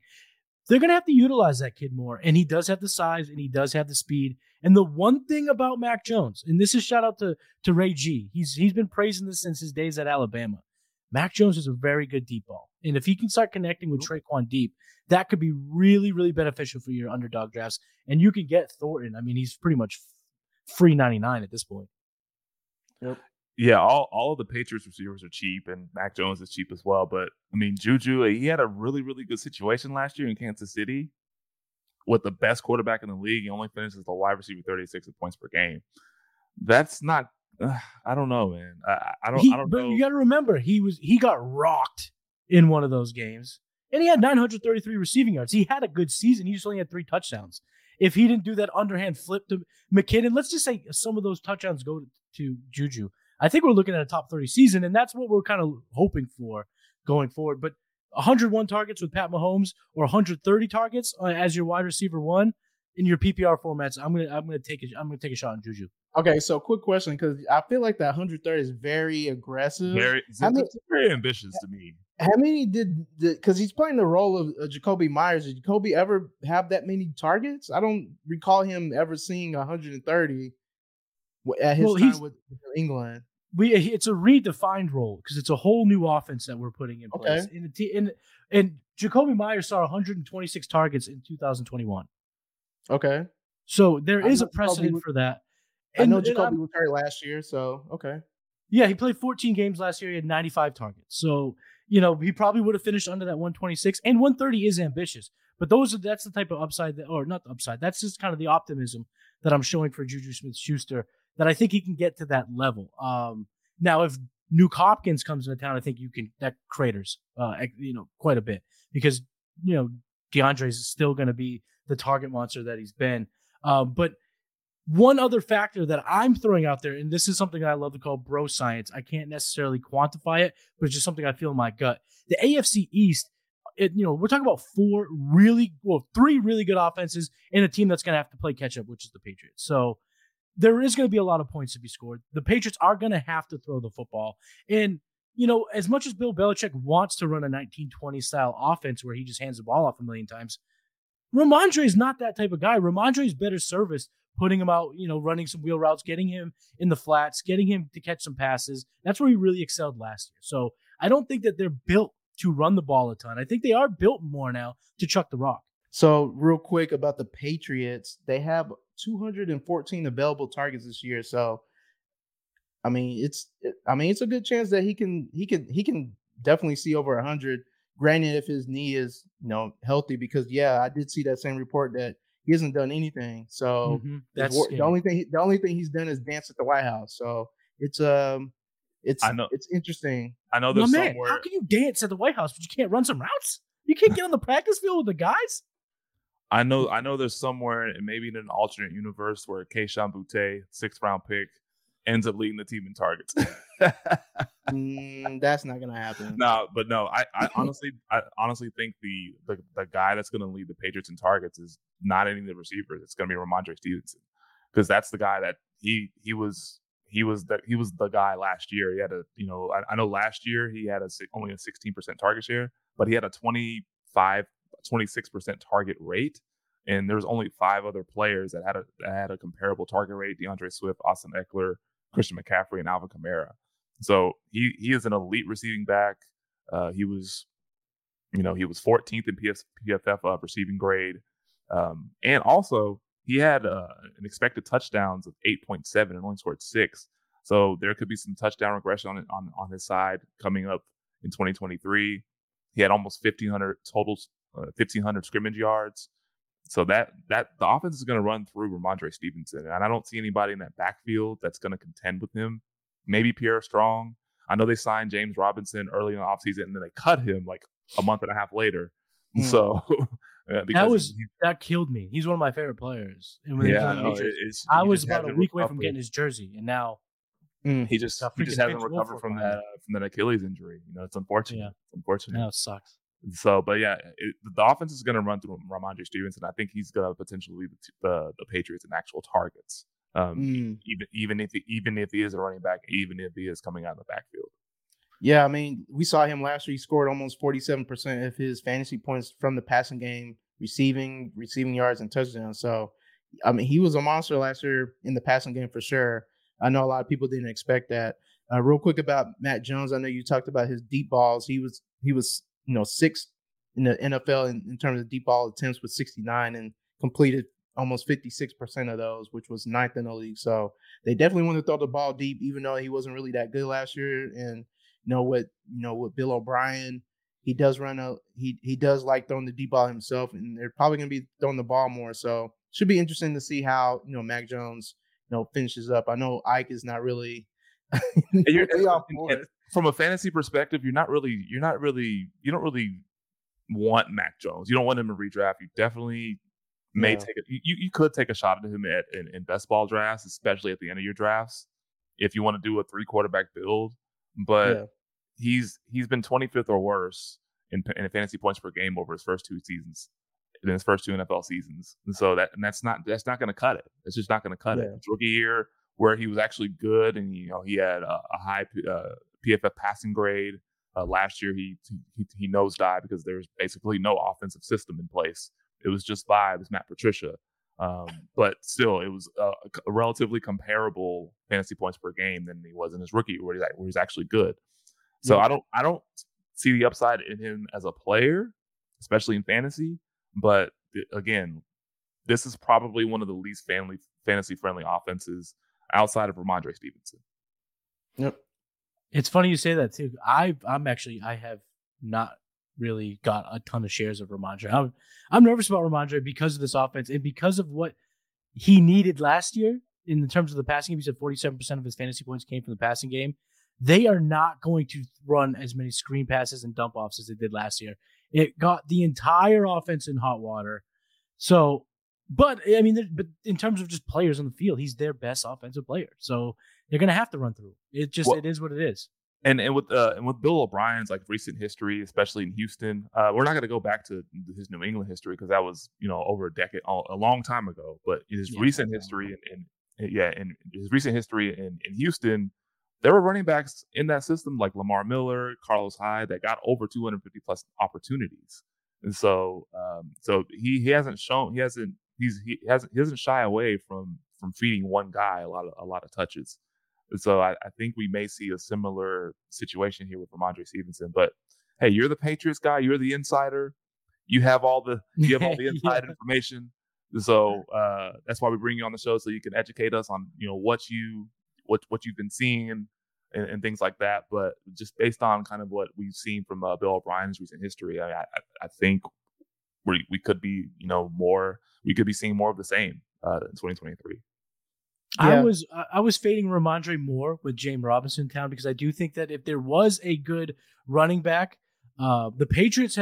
they're going to have to utilize that kid more. And he does have the size and he does have the speed. And the one thing about Mac Jones, and this is shout out to Ray G. He's been praising this since his days at Alabama. Mac Jones is a very good deep ball. And if he can start connecting with Tyquan deep, that could be really, really beneficial for your underdog drafts. And you can get Thornton. I mean, he's pretty much free 99 at this point. Yep. Yeah, all of the Patriots receivers are cheap, and Mac Jones is cheap as well. But I mean, Juju, he had a really, really good situation last year in Kansas City with the best quarterback in the league. He only finishes the wide receiver 36 at points per game. That's not. I don't know, man. I don't know. But you got to remember, he got rocked in one of those games. And he had 933 receiving yards. He had a good season. He just only had 3 touchdowns. If he didn't do that underhand flip to McKinnon, let's just say some of those touchdowns go to Juju. I think we're looking at a top 30 season, and that's what we're kind of hoping for going forward. But 101 targets with Pat Mahomes or 130 targets as your wide receiver one in your PPR formats, I'm gonna take a shot on Juju. Okay, so quick question, because I feel like that 130 is very aggressive. Very ambitious to me. How many did – because he's playing the role of Jacoby Myers. Did Jacoby ever have that many targets? I don't recall him ever seeing 130 at his time with England. It's a redefined role because it's a whole new offense that we're putting in place. Okay. And Jacoby Myers saw 126 targets in 2021. Okay. So there is a precedent for that. I know Jacoby was hurt last year, so okay. Yeah, he played 14 games last year. He had 95 targets. So, you know, he probably would have finished under that 126, and 130 is ambitious. But that's the type of upside that, or not the upside, that's just kind of the optimism that I'm showing for Juju Smith-Schuster, that I think he can get to that level. Now, if Nuke Hopkins comes into town, I think that craters, quite a bit, because, you know, DeAndre is still going to be the target monster that he's been. But one other factor that I'm throwing out there, and this is something I love to call bro science. I can't necessarily quantify it, but it's just something I feel in my gut. The AFC East, we're talking about 3 really good offenses and a team that's going to have to play catch up, which is the Patriots. So there is going to be a lot of points to be scored. The Patriots are going to have to throw the football. And, you know, as much as Bill Belichick wants to run a 1920 style offense where he just hands the ball off a million times, Rhamondre is not that type of guy. Rhamondre is better serviced putting him out, you know, running some wheel routes, getting him in the flats, getting him to catch some passes. That's where he really excelled last year. So I don't think that they're built to run the ball a ton. I think they are built more now to chuck the rock. So real quick about the Patriots, they have 214 available targets this year. So, I mean, it's a good chance that he can definitely see over 100. Granted, if his knee is, you know, healthy, because I did see that same report that he hasn't done anything. So that's the only thing he's done is dance at the White House. So it's interesting. I know there's somewhere. Man, how can you dance at the White House but you can't run some routes? You can't get on the practice field with the guys? I know there's somewhere, and maybe in an alternate universe, where Keishawn Butte, 6th round pick, ends up leading the team in targets. That's not gonna happen. No. I honestly think the guy that's gonna lead the Patriots in targets is not any of the receivers. It's gonna be Rhamondre Stevenson, because that's the guy that he was the guy last year. He had I know last year he had only a 16% target share, but he had a 26% target rate. And there's only 5 other players that had a comparable target rate: DeAndre Swift, Austin Eckler, Christian McCaffrey, and Alvin Kamara. So he is an elite receiving back. He was 14th in PFF receiving grade, and also he had an expected touchdowns of 8.7 and only scored 6. So there could be some touchdown regression on his side coming up in 2023. He had almost 1,500 total, 1,500 scrimmage yards. So that the offense is going to run through Rhamondre Stevenson, and I don't see anybody in that backfield that's going to contend with him. Maybe Pierre Strong. I know they signed James Robinson early in the offseason, and then they cut him like a month and a half later. Mm. So that killed me. He's one of my favorite players. And when I was about a week away from getting his jersey, and now he just hasn't recovered from that Achilles injury. You know, it's unfortunate. Yeah. It's unfortunate. No, it sucks. So, but yeah, the offense is going to run through Rhamondre Stevenson. I think he's going to potentially lead the Patriots in actual targets. Even if he is a running back, even if he is coming out of the backfield. Yeah, I mean, we saw him last year. He scored almost 47% of his fantasy points from the passing game, receiving yards, and touchdowns. So, I mean, he was a monster last year in the passing game for sure. I know a lot of people didn't expect that. Real quick about Matt Jones, I know you talked about his deep balls. He was 6th in the NFL in terms of deep ball attempts with 69 and completed almost 56% of those, which was 9th in the league. So they definitely want to throw the ball deep, even though he wasn't really that good last year. And with Bill O'Brien, he does like throwing the deep ball himself, and they're probably going to be throwing the ball more. So should be interesting to see how Mac Jones finishes up. I know Ike is not really. from a fantasy perspective, you don't really want Mac Jones. You don't want him in redraft. You definitely may take it. You could take a shot at him in best ball drafts, especially at the end of your drafts, if you want to do a 3-quarterback build. But he's been 25th or worse in fantasy points per game over his first two seasons, in his first two NFL seasons. And so that's not going to cut it. It's just not going to cut it. His rookie year, where he was actually good, and he had a high PFF passing grade. Last year, he nosedived because there was basically no offensive system in place. It was just vibes, Matt Patricia. But still, it was a relatively comparable fantasy points per game than he was in his rookie, where he's actually good. So I don't see the upside in him as a player, especially in fantasy. But again, this is probably one of the least fantasy-friendly offenses outside of Rhamondre Stevenson. Yep. It's funny you say that too. I have not really got a ton of shares of Rhamondre. I'm nervous about Rhamondre because of this offense and because of what he needed last year in terms of the passing game. He said 47% of his fantasy points came from the passing game. They are not going to run as many screen passes and dump offs as they did last year. It got the entire offense in hot water. So, but in terms of just players on the field, he's their best offensive player. So they're going to have to run through. It just it is what it is. And with Bill O'Brien's like recent history, especially in Houston, we're not going to go back to his New England history because that was over a decade, a long time ago. But his recent history in Houston, there were running backs in that system like Lamar Miller, Carlos Hyde that got over 250 plus opportunities. And so he hasn't shied away from feeding one guy a lot of touches. And so I think we may see a similar situation here with Rhamondre Stevenson. But hey, you're the Patriots guy, you're the insider, you have all the inside information. So that's why we bring you on the show, so you can educate us on what you've been seeing and things like that. But just based on kind of what we've seen from Bill O'Brien's recent history, I think we could be seeing more of the same in 2023. Yeah. I was fading Rhamondre more with James Robinson in town because I do think that if there was a good running back, the Patriots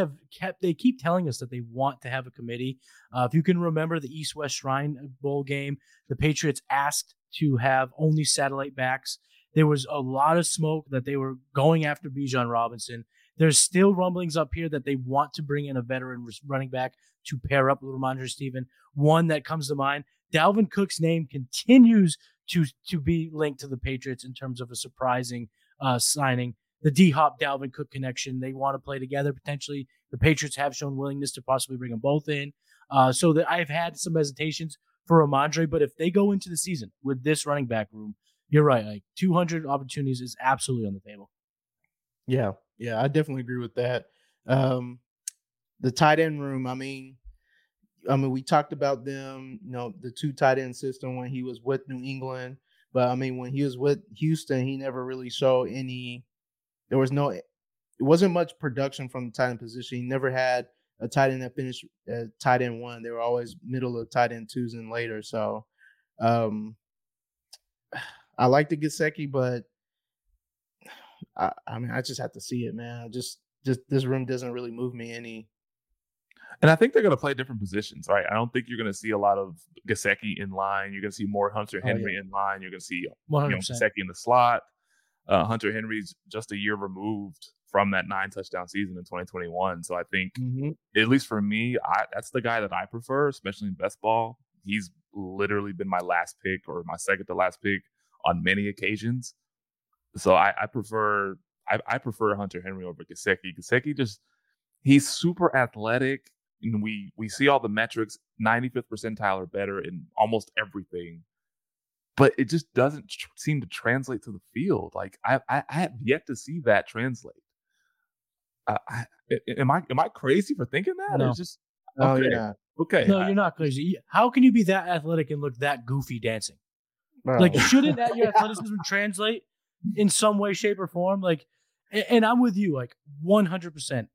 keep telling us that they want to have a committee. If you can remember the East-West Shrine Bowl game, the Patriots asked to have only satellite backs. There was a lot of smoke that they were going after Bijan Robinson. There's still rumblings up here that they want to bring in a veteran running back to pair up with Rhamondre Stevenson. One that comes to mind, Dalvin Cook's name continues to be linked to the Patriots in terms of a surprising signing. The D-Hop Dalvin Cook connection, they want to play together potentially. The Patriots have shown willingness to possibly bring them both in. So that I've had some hesitations for Rhamondre, but if they go into the season with this running back room, you're right, like 200 opportunities is absolutely on the table. Yeah, I definitely agree with that. The tight end room, I mean, we talked about them, the two tight end system when he was with New England, but I mean, when he was with Houston, he never really showed any. It wasn't much production from the tight end position. He never had a tight end that finished tight end one. They were always middle of tight end twos and later. So I like the Gesicki, but I just have to see it, man. Just this room doesn't really move me any. And I think they're going to play different positions, right? I don't think you're going to see a lot of Gesicki in line. You're going to see more Hunter Henry in line. You're going to see Gesicki in the slot. Hunter Henry's just a year removed from that 9-touchdown season in 2021. So I think, at least for me, that's the guy that I prefer, especially in best ball. He's literally been my last pick or my second to last pick on many occasions. So I prefer Hunter Henry over Gesicki. Gesicki he's super athletic. And we see all the metrics, 95th percentile or better in almost everything, but it just doesn't seem to translate to the field. Like I have yet to see that translate. Am I crazy for thinking that? No. Or just okay. No, you're not crazy. How can you be that athletic and look that goofy dancing? Bro. Like, shouldn't that your athleticism translate in some way, shape, or form? Like, and I'm with you, like 100%.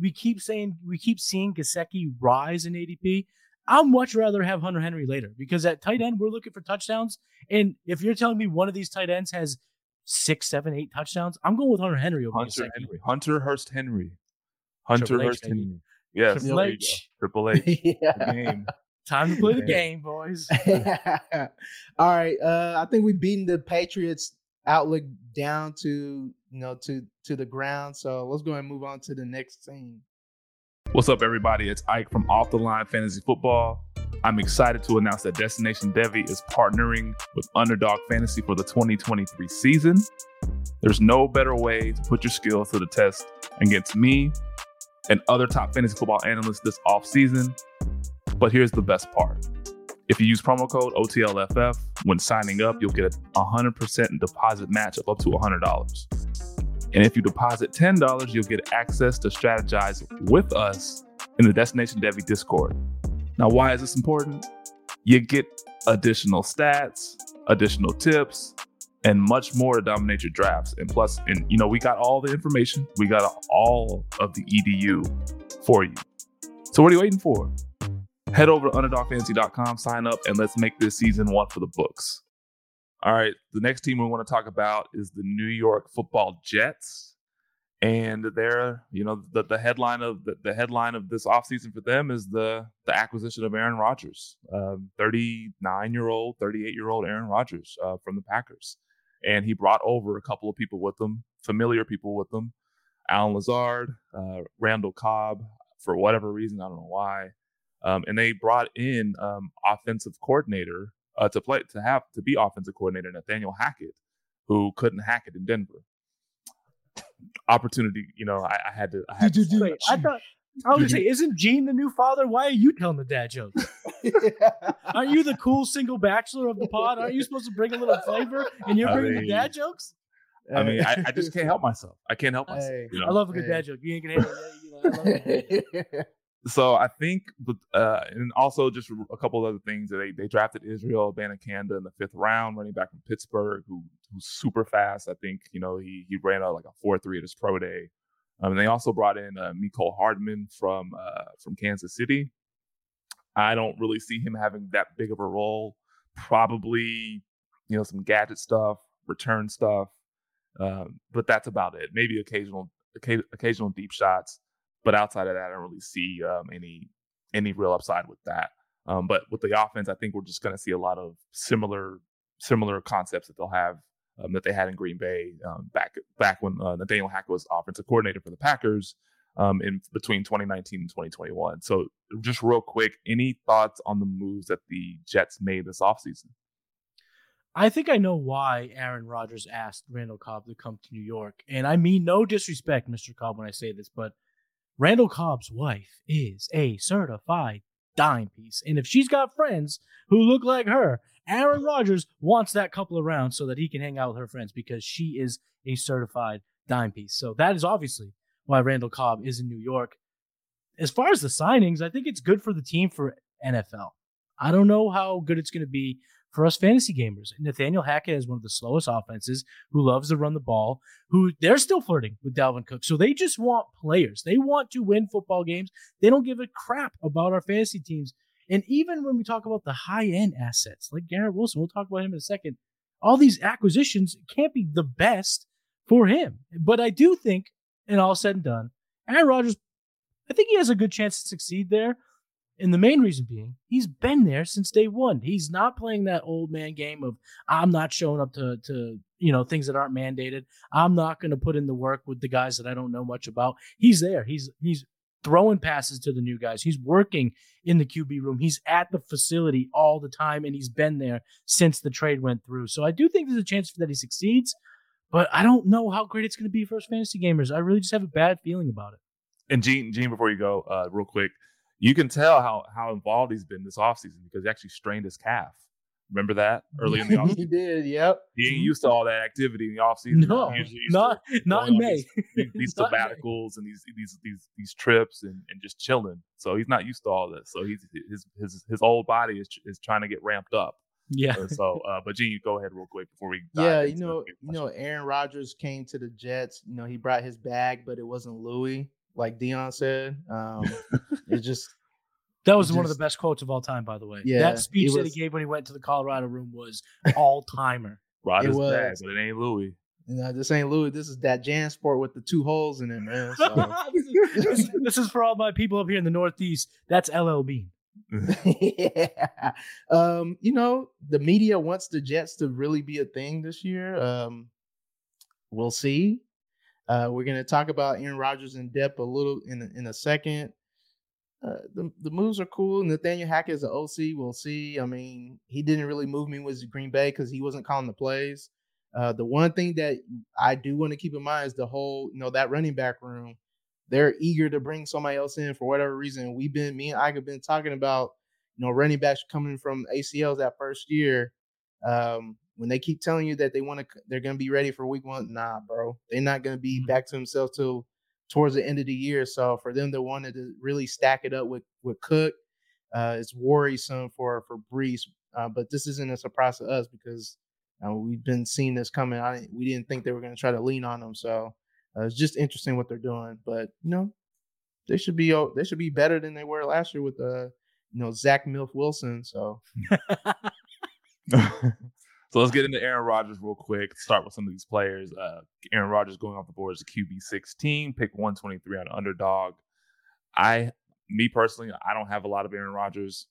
We keep seeing Gesicki rise in ADP. I'd much rather have Hunter Henry later because at tight end, we're looking for touchdowns. And if you're telling me one of these tight ends has six, seven, eight touchdowns. I'm going with Hunter Henry over Hunter Henry. Hunter Hurst Henry. Yes. Triple H. Yeah. The game. Time to play the game, boys. All right. I think we've beaten the Patriots outlook down to the ground. So let's go ahead and move on to the next team. What's up, everybody? It's Ike from Off the Line Fantasy Football. I'm excited to announce that Destination Devi is partnering with Underdog Fantasy for the 2023 season. There's no better way to put your skills to the test against me and other top fantasy football analysts this offseason. But here's the best part. If you use promo code OTLFF when signing up, you'll get a 100% deposit match of up to $100. And if you deposit $10, you'll get access to strategize with us in the Destination Devi Discord. Now, why is this important? You get additional stats, additional tips, and much more to dominate your drafts. And plus, we got all the information. We got all of the EDU for you. So what are you waiting for? Head over to underdogfantasy.com, sign up, and let's make this season one for the books. All right, the next team we want to talk about is the New York Football Jets, and they're the headline of this offseason for them is the acquisition of Aaron Rodgers, 38-year-old Aaron Rodgers from the Packers, and he brought over a couple of people with him, familiar people with him, Allen Lazard, Randall Cobb, for whatever reason, I don't know why, and they brought in offensive coordinator. To be offensive coordinator, Nathaniel Hackett, who couldn't hack it in Denver. Opportunity, I had to. Wait, I was gonna say, isn't Gene the new father? Why are you telling the dad jokes? Aren't you the cool single bachelor of the pod? Aren't you supposed to bring a little flavor? And you're bringing the dad jokes? I mean, I just can't help myself. I love a good dad joke. You ain't gonna handle it. So I think, and also just a couple of other things, that they drafted Israel Abanikanda in the 5th round, running back from Pittsburgh, who's super fast. I think he ran out like a 4.3 at his pro day. And they also brought in Mecole Hardman from Kansas City. I don't really see him having that big of a role. Probably, some gadget stuff, return stuff, but that's about it. Maybe occasional deep shots. But outside of that, I don't really see any real upside with that. But with the offense, I think we're just going to see a lot of similar concepts that they'll have that they had in Green Bay back when Nathaniel Hackett was offensive coordinator for the Packers in between 2019 and 2021. So just real quick, any thoughts on the moves that the Jets made this offseason? I think I know why Aaron Rodgers asked Randall Cobb to come to New York. And I mean no disrespect, Mr. Cobb, when I say this, but Randall Cobb's wife is a certified dime piece. And if she's got friends who look like her, Aaron Rodgers wants that couple around so that he can hang out with her friends because she is a certified dime piece. So that is obviously why Randall Cobb is in New York. As far as the signings, I think it's good for the team for NFL. I don't know how good it's going to be for us fantasy gamers. Nathaniel Hackett is one of the slowest offenses, who loves to run the ball, who they're still flirting with Dalvin Cook. So they just want players. They want to win football games. They don't give a crap about our fantasy teams. And even when we talk about the high-end assets, like Garrett Wilson, we'll talk about him in a second, all these acquisitions can't be the best for him. But I do think, and all said and done, Aaron Rodgers, I think he has a good chance to succeed there. And the main reason being, he's been there since day one. He's not playing that old man game of, I'm not showing up to things that aren't mandated. I'm not going to put in the work with the guys that I don't know much about. He's there. He's throwing passes to the new guys. He's working in the QB room. He's at the facility all the time, and he's been there since the trade went through. So I do think there's a chance that he succeeds, but I don't know how great it's going to be for us fantasy gamers. I really just have a bad feeling about it. And Gene, before you go, real quick, you can tell how involved he's been this offseason because he actually strained his calf. Remember that early in the offseason? He did, yep. He ain't used to all that activity in the offseason. No, not in May. These sabbaticals and these trips and just chilling. So he's not used to all this. So his old body is trying to get ramped up. Yeah. So, but Gene, you go ahead real quick before we dive into Aaron Rodgers came to the Jets. He brought his bag, but it wasn't Louis. Like Dion said, one of the best quotes of all time, by the way. Yeah, that speech that he gave when he went to the Colorado room was all timer. Rod is bad, but it ain't Louis. You know, this ain't Louis. This is that JanSport with the two holes in it, man. So. This is for all my people up here in the Northeast. That's LL Bean. Yeah. You know, the media wants the Jets to really be a thing this year. We'll see. We're going to talk about Aaron Rodgers in depth a little in a second. The moves are cool. Nathaniel Hackett is an OC. We'll see. I mean, he didn't really move me with Green Bay because he wasn't calling the plays. The one thing that I do want to keep in mind is the whole, you know, that running back room. They're eager to bring somebody else in for whatever reason. Me and Ike have been talking about, you know, running backs coming from ACLs that first year. When they keep telling you that they're going to be ready for week one. Nah, bro, they're not going to be back to themselves till towards the end of the year. So for them to want to really stack it up with Cook, it's worrisome for Brees. But this isn't a surprise to us because we've been seeing this coming. We didn't think they were going to try to lean on them. So it's just interesting what they're doing. But you know, they should be better than they were last year with Zach Milf Wilson. So. So let's get into Aaron Rodgers real quick. Start with some of these players. Aaron Rodgers going off the board as a QB 16, pick 123 on Underdog. Me personally, I don't have a lot of Aaron Rodgers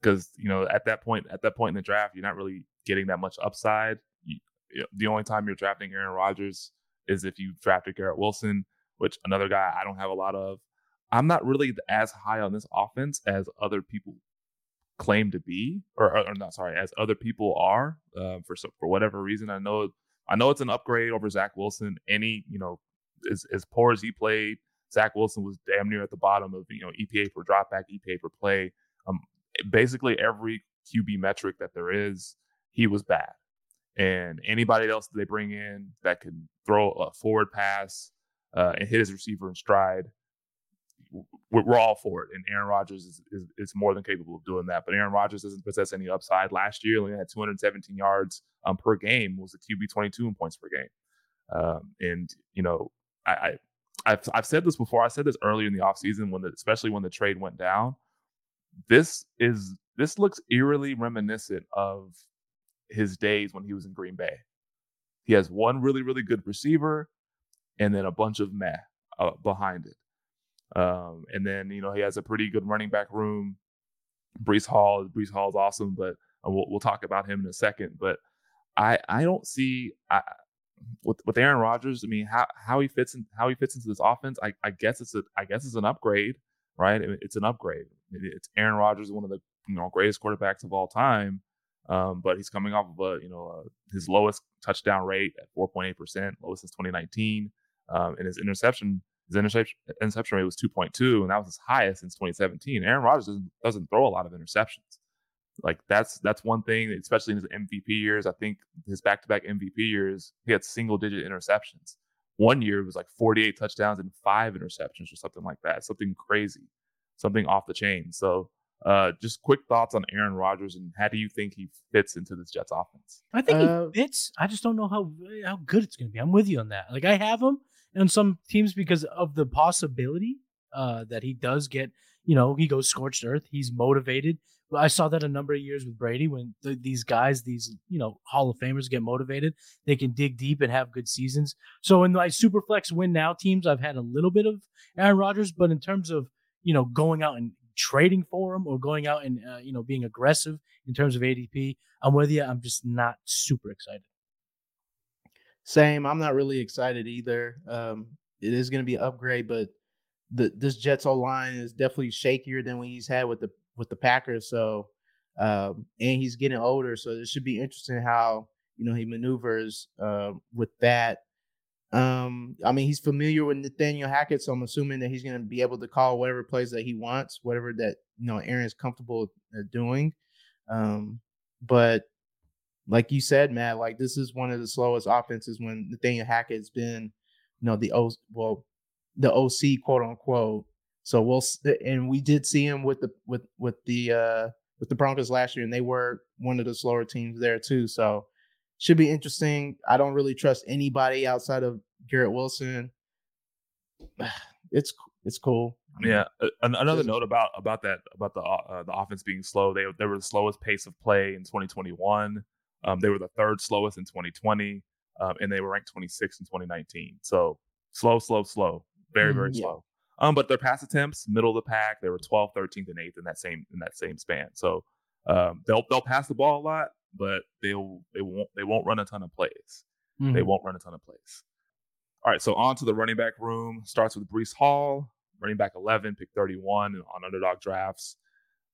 because you know at that point in the draft, you're not really getting that much upside. The only time you're drafting Aaron Rodgers is if you drafted Garrett Wilson, which another guy I don't have a lot of. I'm not really as high on this offense as other people claim to be, as other people are, for whatever reason. I know it's an upgrade over Zach Wilson. As poor as he played, Zach Wilson was damn near at the bottom of, EPA per dropback, EPA per play. Basically every QB metric that there is, he was bad. And anybody else that they bring in that can throw a forward pass and hit his receiver in stride, we're all for it, and Aaron Rodgers is more than capable of doing that. But Aaron Rodgers doesn't possess any upside. Last year, only had 217 yards per game, was a QB 22 in points per game. I've said this before. I said this earlier in the offseason, especially when the trade went down. This looks eerily reminiscent of his days when he was in Green Bay. He has one really, really good receiver, and then a bunch of meh behind it. And then, he has a pretty good running back room. Brees Hall is awesome, but we'll talk about him in a second. But I don't see with Aaron Rodgers. I mean, how he fits into this offense. I guess it's an upgrade, right? It's an upgrade. It's Aaron Rodgers, one of the greatest quarterbacks of all time. But he's coming off of his lowest touchdown rate at 4.8%, lowest since 2019, and his interception. His interception rate was 2.2, and that was his highest since 2017. Aaron Rodgers doesn't throw a lot of interceptions. Like that's one thing, especially in his MVP years. I think his back-to-back MVP years, he had single-digit interceptions. One year it was like 48 touchdowns and 5 interceptions or something like that. Something crazy, something off the chain. So just quick thoughts on Aaron Rodgers and how do you think he fits into this Jets offense? I think he fits. I just don't know how good it's going to be. I'm with you on that. Like I have him. And some teams, because of the possibility that he does get, he goes scorched earth. He's motivated. I saw that a number of years with Brady when these guys, Hall of Famers get motivated. They can dig deep and have good seasons. So in my Superflex win now teams, I've had a little bit of Aaron Rodgers. But in terms of, going out and trading for him or going out and, being aggressive in terms of ADP, I'm with you. I'm just not super excited. Same. I'm not really excited either. It is going to be an upgrade, but this Jets O-line is definitely shakier than what he's had with the Packers. So, and he's getting older, so it should be interesting how he maneuvers with that. He's familiar with Nathaniel Hackett, so I'm assuming that he's going to be able to call whatever plays that he wants, whatever that Aaron's comfortable doing. But like you said, Matt, like this is one of the slowest offenses when Nathaniel Hackett's been, the OC, quote unquote. So we did see him with the Broncos last year, and they were one of the slower teams there too. So should be interesting. I don't really trust anybody outside of Garrett Wilson. It's cool. Yeah. Another note about the offense being slow. They were the slowest pace of play in 2021. They were the third slowest in 2020. and they were ranked 26th in 2019. So slow, very yeah. slow. But their pass attempts, middle of the pack, they were 12th, 13th, and 8th in that same span. So they'll pass the ball a lot, but they won't run a ton of plays. Mm-hmm. They won't run a ton of plays. All right, so on to the running back room. Starts with Breece Hall, running back 11, pick 31 on Underdog drafts.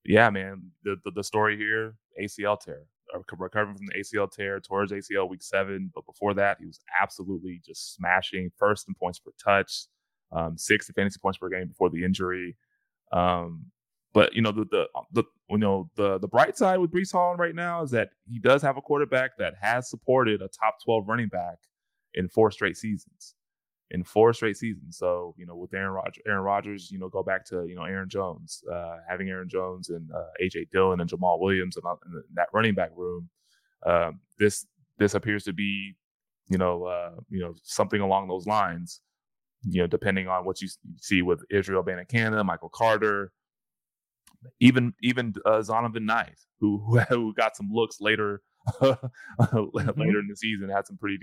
Yeah, man, the story here, ACL tear. Recovering from the ACL tear, tore his ACL week 7, but before that, he was absolutely just smashing, first in points per touch, 6th in fantasy points per game before the injury. But you know the bright side with Breece Hall right now is that he does have a quarterback that has supported a top 12 running back in 4 straight seasons. So, you know, with Aaron Rodgers, you know, go back to, you know, Aaron Jones, having Aaron Jones and A.J. Dillon and Jamal Williams in that running back room. This appears to be, you know, something along those lines, you know, depending on what you see with Israel Abanikanda, Michael Carter, even Zonovan Knight, who got some looks later, later in the season, had some pretty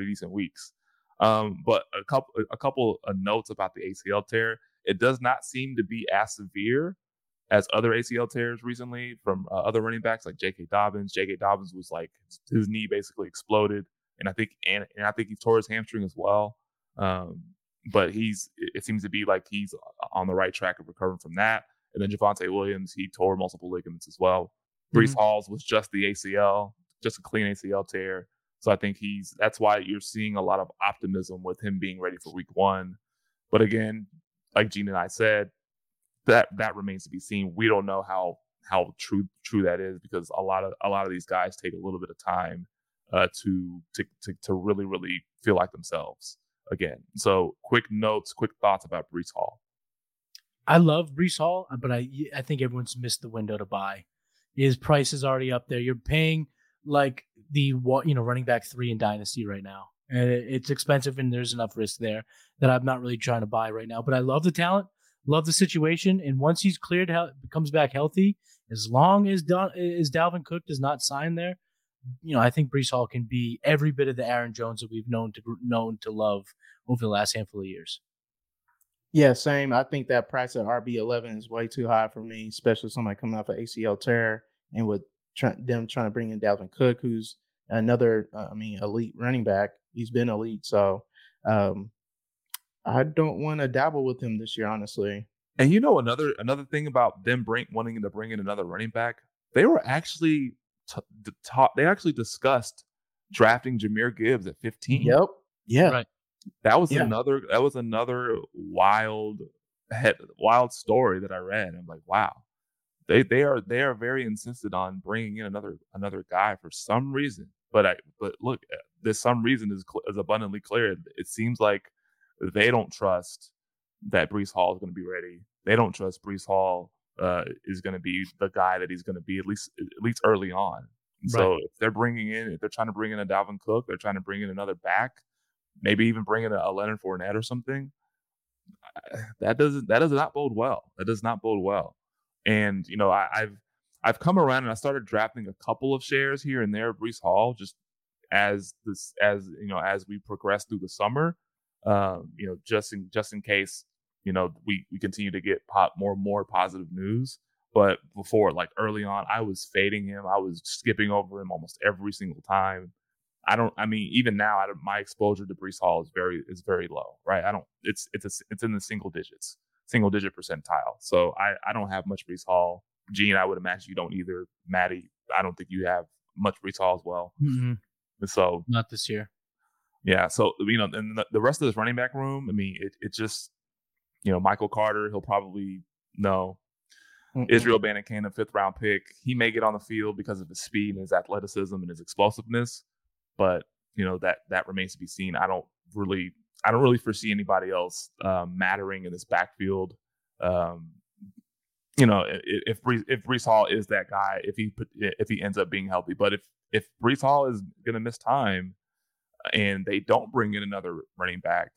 decent weeks. But a couple of notes about the ACL tear. It does not seem to be as severe as other ACL tears recently from other running backs like J.K. Dobbins. J.K. Dobbins was like his knee basically exploded, and I think he tore his hamstring as well. But it seems to be like he's on the right track of recovering from that. And then Javonte Williams, he tore multiple ligaments as well. Breece Hall's was just the ACL, just a clean ACL tear. So I think that's why you're seeing a lot of optimism with him being ready for week 1. But again, like Gene and I said, that remains to be seen. We don't know how true that is, because a lot of these guys take a little bit of time to really, really feel like themselves again. So quick thoughts about Breece Hall. I love Breece Hall, but I think everyone's missed the window to buy. His price is already up there. You're paying like the running back 3 in Dynasty right now, and it's expensive, and there's enough risk there that I'm not really trying to buy right now. But I love the talent, love the situation, and once he's cleared, comes back healthy, as long as Dalvin Cook does not sign there, you know, I think Breece Hall can be every bit of the Aaron Jones that we've known to love over the last handful of years. Yeah, same. I think that price at RB11 is way too high for me, especially somebody coming off an ACL tear and with them trying to bring in Dalvin Cook, who's another, elite running back. He's been elite. So I don't want to dabble with him this year, honestly. And, you know, another thing about them wanting to bring in another running back, they were actually they actually discussed drafting Jahmyr Gibbs at 15. Yep. Yeah. Right. That was another wild story that I read. I'm like, wow, they are very insistent on bringing in another guy for some reason. But look, this some reason is abundantly clear. It seems like they don't trust that Breece Hall is going to be ready. They don't trust Breece Hall is going to be the guy that he's going to be at least early on. Right. So if they're trying to bring in a Dalvin Cook, they're trying to bring in another back. Maybe even bring in a Leonard Fournette or something. That does not bode well. And you know, I've come around and I started drafting a couple of shares here and there of Breece Hall, just as we progress through the summer. Just in case, you know, we continue to get more and more positive news. But before, like early on, I was fading him. I was skipping over him almost every single time. Even now, my exposure to Breece Hall is very low, right? It's in the single digit percentile. So I don't have much Breece Hall. Gene, I would imagine you don't either. Matty, I don't think you have much Breece Hall as well. Mm-hmm. So not this year. Yeah. So, you know, and the rest of this running back room, I mean, it just, you know, Michael Carter, he'll probably know. Mm-hmm. Israel Abanikanda, a 5th round pick. He may get on the field because of his speed and his athleticism and his explosiveness. But, you know, that remains to be seen. I don't really foresee anybody else mattering in this backfield. You know, if Breece Hall is that guy, if he ends up being healthy. But if Breece Hall is going to miss time and they don't bring in another running back,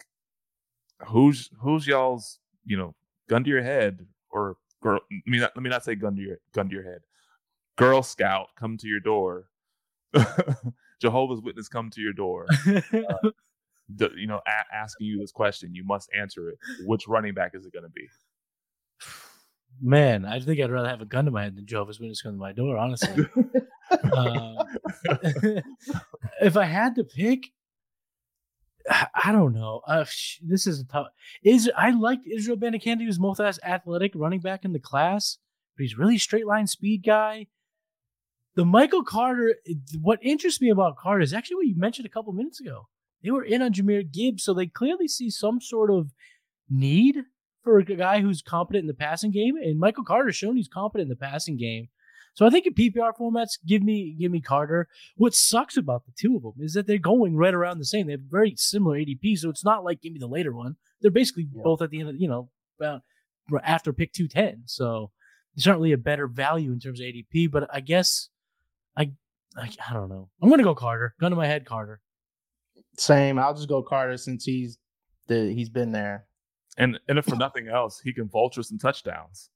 who's y'all's, you know, gun to your head or girl? I mean, let me not say gun to your head. Girl Scout, come to your door. Jehovah's Witness come to your door, asking you this question, you must answer it. Which running back is it going to be? Man, I think I'd rather have a gun to my head than Jehovah's Witness come to my door, honestly. If I had to pick, I don't know. This is tough. I liked Israel Bandicandy, who's most athletic running back in the class, but he's really straight line speed guy. The Michael Carter, what interests me about Carter is actually what you mentioned a couple minutes ago. They were in on Jahmyr Gibbs, so they clearly see some sort of need for a guy who's competent in the passing game, and Michael Carter's shown he's competent in the passing game. So I think in PPR formats, give me Carter. What sucks about the two of them is that they're going right around the same. They have very similar ADP, so it's not like give me the later one. They're basically both at the end of, after pick 210. So certainly a better value in terms of ADP, but I guess I don't know. I'm going to go Carter. Gun to my head, Carter. Same. I'll just go Carter since he's been there. And if for nothing else, he can vulture some touchdowns.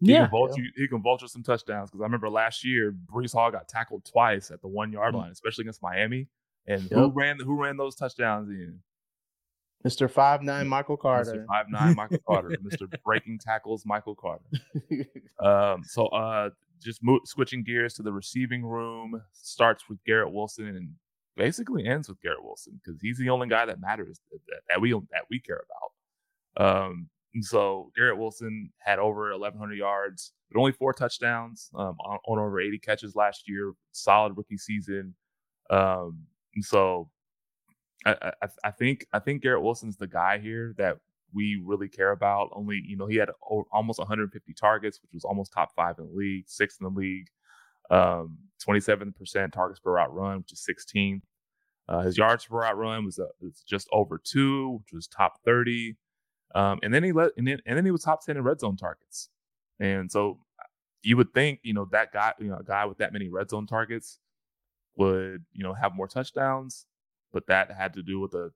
He can vulture some touchdowns because I remember last year Breece Hall got tackled twice at the 1 yard line, especially against Miami. And who ran those touchdowns in? Mr. 5'9", Michael Carter. Mr. 5'9", Michael Carter. Mr. Breaking Tackles, Michael Carter. Switching gears to the receiving room, starts with Garrett Wilson and basically ends with Garrett Wilson because he's the only guy that matters that we care about. So Garrett Wilson had over 1,100 yards, but only 4 touchdowns on over 80 catches last year. Solid rookie season. I think Garrett Wilson's the guy here that we really care about. Only, he had almost 150 targets, which was almost top 5 in the league, 6th in the league. 27% targets per route run, which is 16th. His yards per route run was just over 2, which was top 30. And then he was top 10 in red zone targets. And so you would think, that guy, a guy with that many red zone targets would, have more touchdowns, but that had to do with the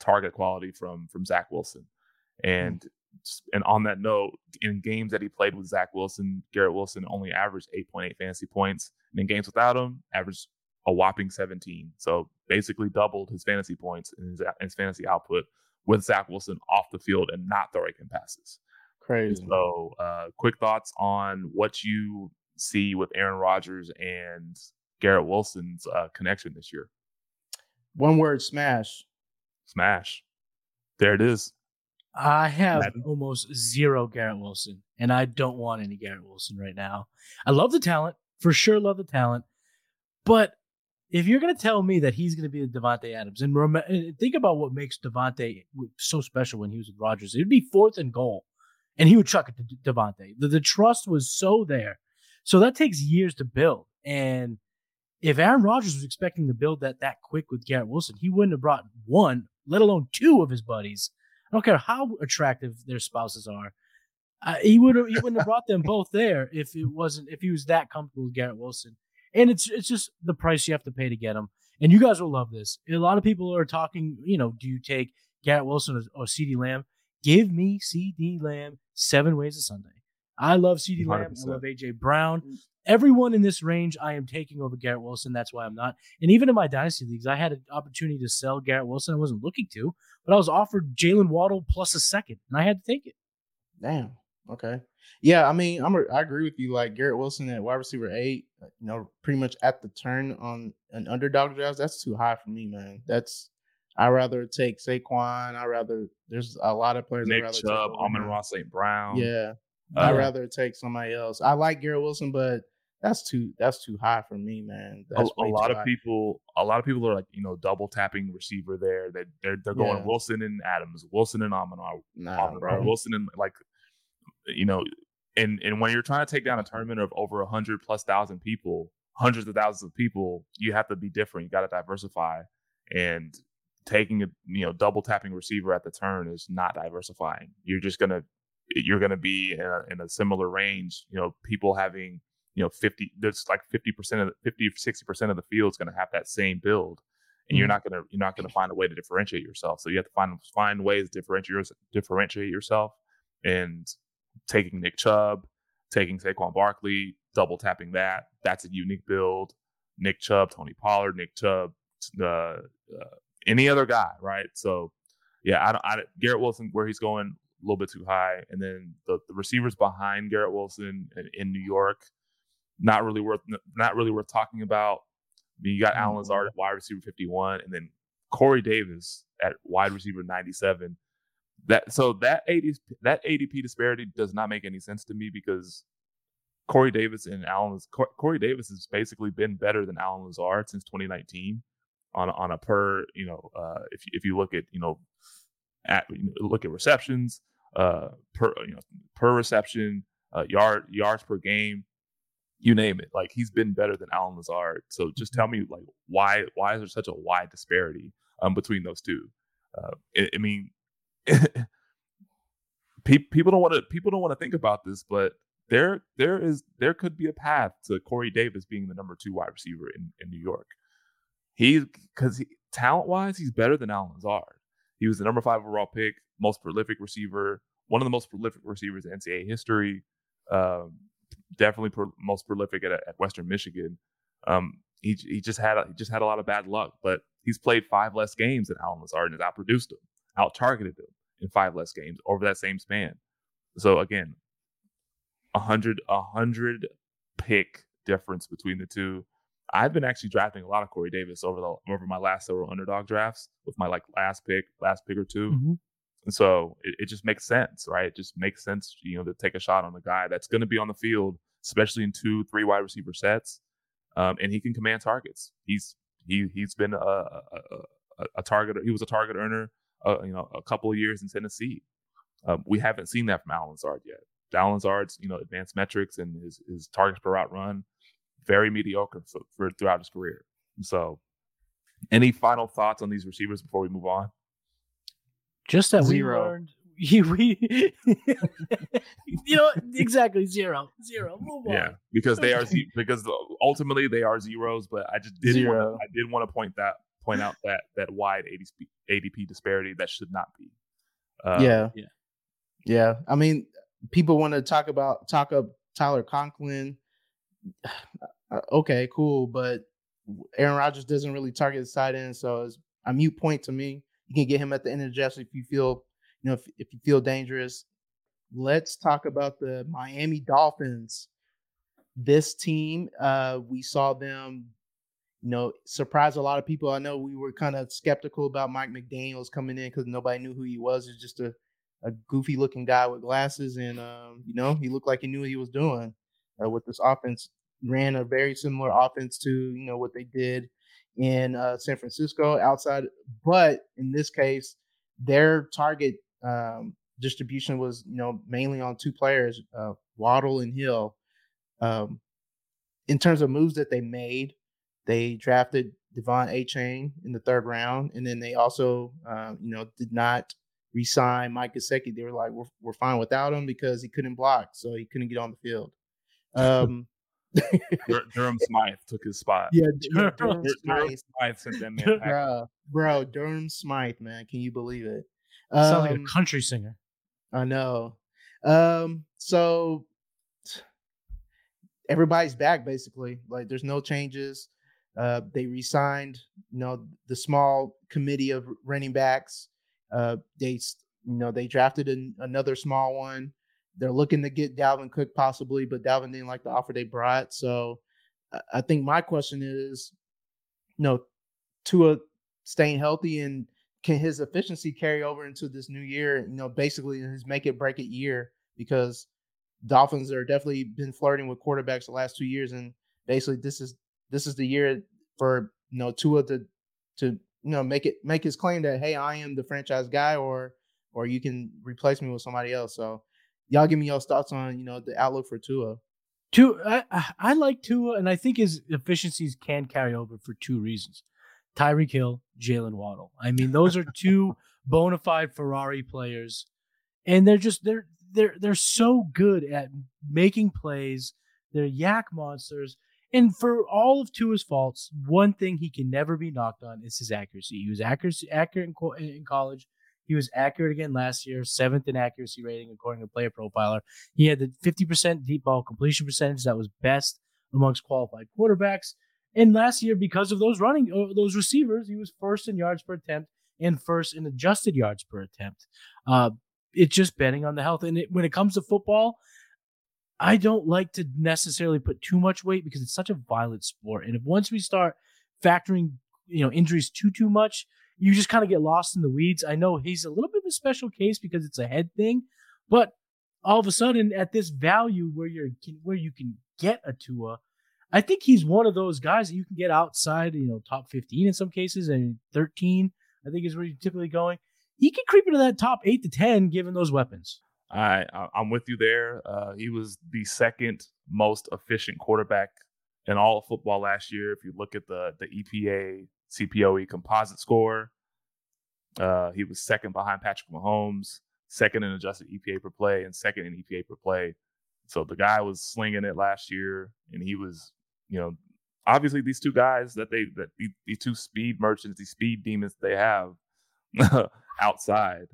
target quality from Zach Wilson. And on that note, in games that he played with Zach Wilson, Garrett Wilson only averaged 8.8 fantasy points, and in games without him, averaged a whopping 17. So basically doubled his fantasy points and his fantasy output with Zach Wilson off the field and not throwing him passes. Crazy. So quick thoughts on what you see with Aaron Rodgers and Garrett Wilson's connection this year. One word, smash. Smash. There it is. I have almost zero Garrett Wilson, and I don't want any Garrett Wilson right now. I love the talent. For sure love the talent. But if you're going to tell me that he's going to be a Devontae Adams, and think about what makes Devontae so special when he was with Rodgers, it would be 4th and goal, and he would chuck it to Devontae. The trust was so there. So that takes years to build. And if Aaron Rodgers was expecting to build that quick with Garrett Wilson, he wouldn't have brought one, let alone two of his buddies. I don't care how attractive their spouses are. He wouldn't have brought them both there if he was that comfortable with Garrett Wilson. And it's just the price you have to pay to get him. And you guys will love this. A lot of people are talking, do you take Garrett Wilson or CeeDee Lamb? Give me CeeDee Lamb 7 ways to Sunday. I love CeeDee Lamb. I love A.J. Brown. Everyone in this range I am taking over Garrett Wilson. That's why I'm not. And even in my dynasty leagues, I had an opportunity to sell Garrett Wilson. I wasn't looking to, but I was offered Jaylen Waddle plus a second, and I had to take it. Damn. Okay. Yeah, I mean, I agree with you. Like Garrett Wilson at wide receiver 8, pretty much at the turn on an underdog draft, that's too high for me, man. I'd rather take Saquon. There's a lot of players. Nick Chubb, Amon-Ra St. Brown. Yeah, I'd rather take somebody else. I like Garrett Wilson, but that's too high for me, man. A lot of people are like, double tapping receiver there. They're going Wilson and Adams, Wilson and Amon-Ra, Wilson and and when you're trying to take down a tournament of over 100,000+ people, hundreds of thousands of people, you have to be different. You got to diversify, and taking a double tapping receiver at the turn is not diversifying. You're just gonna be in a similar range. People having 50. There's like 50% of 50-60% of the field is gonna have that same build, and you're not gonna find a way to differentiate yourself. So you have to find ways to differentiate yourself, and taking Nick Chubb, taking Saquon Barkley, double tapping that's a unique build. Nick Chubb, Tony Pollard, Nick Chubb, any other guy, right? So, yeah, Garrett Wilson, where he's going, a little bit too high. And then the receivers behind Garrett Wilson in New York, not really worth talking about. I mean, you got Allen Lazard at wide receiver 51, and then Corey Davis at wide receiver 97. That ADP disparity does not make any sense to me, because Corey Davis has basically been better than Allen Lazard since 2019 on a per, if you look at, look at receptions, per reception, yards per game, you name it. Like, he's been better than Allen Lazard. So just tell me, like, why is there such a wide disparity between those two? I mean, people don't want to think about this, but there could be a path to Corey Davis being the number two wide receiver in New York. Talent-wise, he's better than Allen Lazard. He was the number 5 overall pick, most prolific receiver, one of the most prolific receivers in NCAA history. Definitely most prolific at Western Michigan. He just had a lot of bad luck, but he's played 5 less games than Allen Lazard and has outproduced him, out-targeted him in 5 less games over that same span. So again, 100 pick difference between the two. I've been actually drafting a lot of Corey Davis over my last several underdog drafts with my last pick or two. Mm-hmm. And so it just makes sense, right? It just makes sense, to take a shot on a guy that's going to be on the field, especially in 2-3 wide receiver sets, and he can command targets. He's been a target. He was a target earner, a couple of years in Tennessee. We haven't seen that from Allen Lazard yet. Allen Lazard's, advanced metrics and his targets per route run, very mediocre for throughout his career. So, any final thoughts on these receivers before we move on? Just that zero. We learned, exactly zero. Move on. Yeah, because they are because ultimately they are zeros. But I just did want to point out that wide ADP disparity that should not be. Yeah. I mean, people want to talk up Tyler Conklin. Okay, cool, but Aaron Rodgers doesn't really target his tight end, so it's a mute point to me. You can get him at the end of the draft if you feel, if you feel dangerous. Let's talk about the Miami Dolphins. This team, we saw them, surprise a lot of people. I know we were kind of skeptical about Mike McDaniels coming in because nobody knew who he was. It's just a goofy looking guy with glasses, and he looked like he knew what he was doing. With this offense, ran a very similar offense to what they did in San Francisco outside, but in this case, their target distribution was mainly on 2 players, Waddle and Hill. In terms of moves that they made, they drafted Devon Achane in the 3rd round, and then they also did not re-sign Mike Gesicki. They were like, we're fine without him because he couldn't block, so he couldn't get on the field. Durham Smythe took his spot. Yeah, Durham Smythe sent that man. Bro, Durham Smythe, man, can you believe it? Sounds like a country singer. I know. So everybody's back basically. Like, there's no changes. They re-signed, the small committee of running backs. They drafted another small one. They're looking to get Dalvin Cook possibly, but Dalvin didn't like the offer they brought. So I think my question is, Tua staying healthy, and can his efficiency carry over into this new year? Basically his make it break it year, because Dolphins are definitely been flirting with quarterbacks the last 2 years. And basically this is the year for, Tua to make his claim that, hey, I am the franchise guy, or you can replace me with somebody else. So, y'all give me y'all's thoughts on, the outlook for Tua. I like Tua, and I think his efficiencies can carry over for 2 reasons. Tyreek Hill, Jalen Waddle. I mean, those are 2 bona fide Ferrari players, and they're so good at making plays. They're yak monsters. And for all of Tua's faults, one thing he can never be knocked on is his accuracy. He was accurate in college. He was accurate again last year, 7th in accuracy rating according to Player Profiler. He had the 50% deep ball completion percentage that was best amongst qualified quarterbacks. And last year, because of those receivers, he was first in yards per attempt and first in adjusted yards per attempt. It's just betting on the health. And when it comes to football, I don't like to necessarily put too much weight because it's such a violent sport. And if once we start factoring, injuries too much, you just kind of get lost in the weeds. I know he's a little bit of a special case because it's a head thing, but all of a sudden at this value where you can get a Tua, I think he's one of those guys that you can get outside, top 15 in some cases, and 13, I think is where you're typically going. He can creep into that top 8 to 10 given those weapons. I'm with you there. He was the second most efficient quarterback in all of football last year. If you look at the EPA CPOE composite score, he was second behind Patrick Mahomes, second in adjusted EPA per play, and second in EPA per play. So the guy was slinging it last year, and he was, obviously these two guys these two speed merchants, these speed demons they have outside.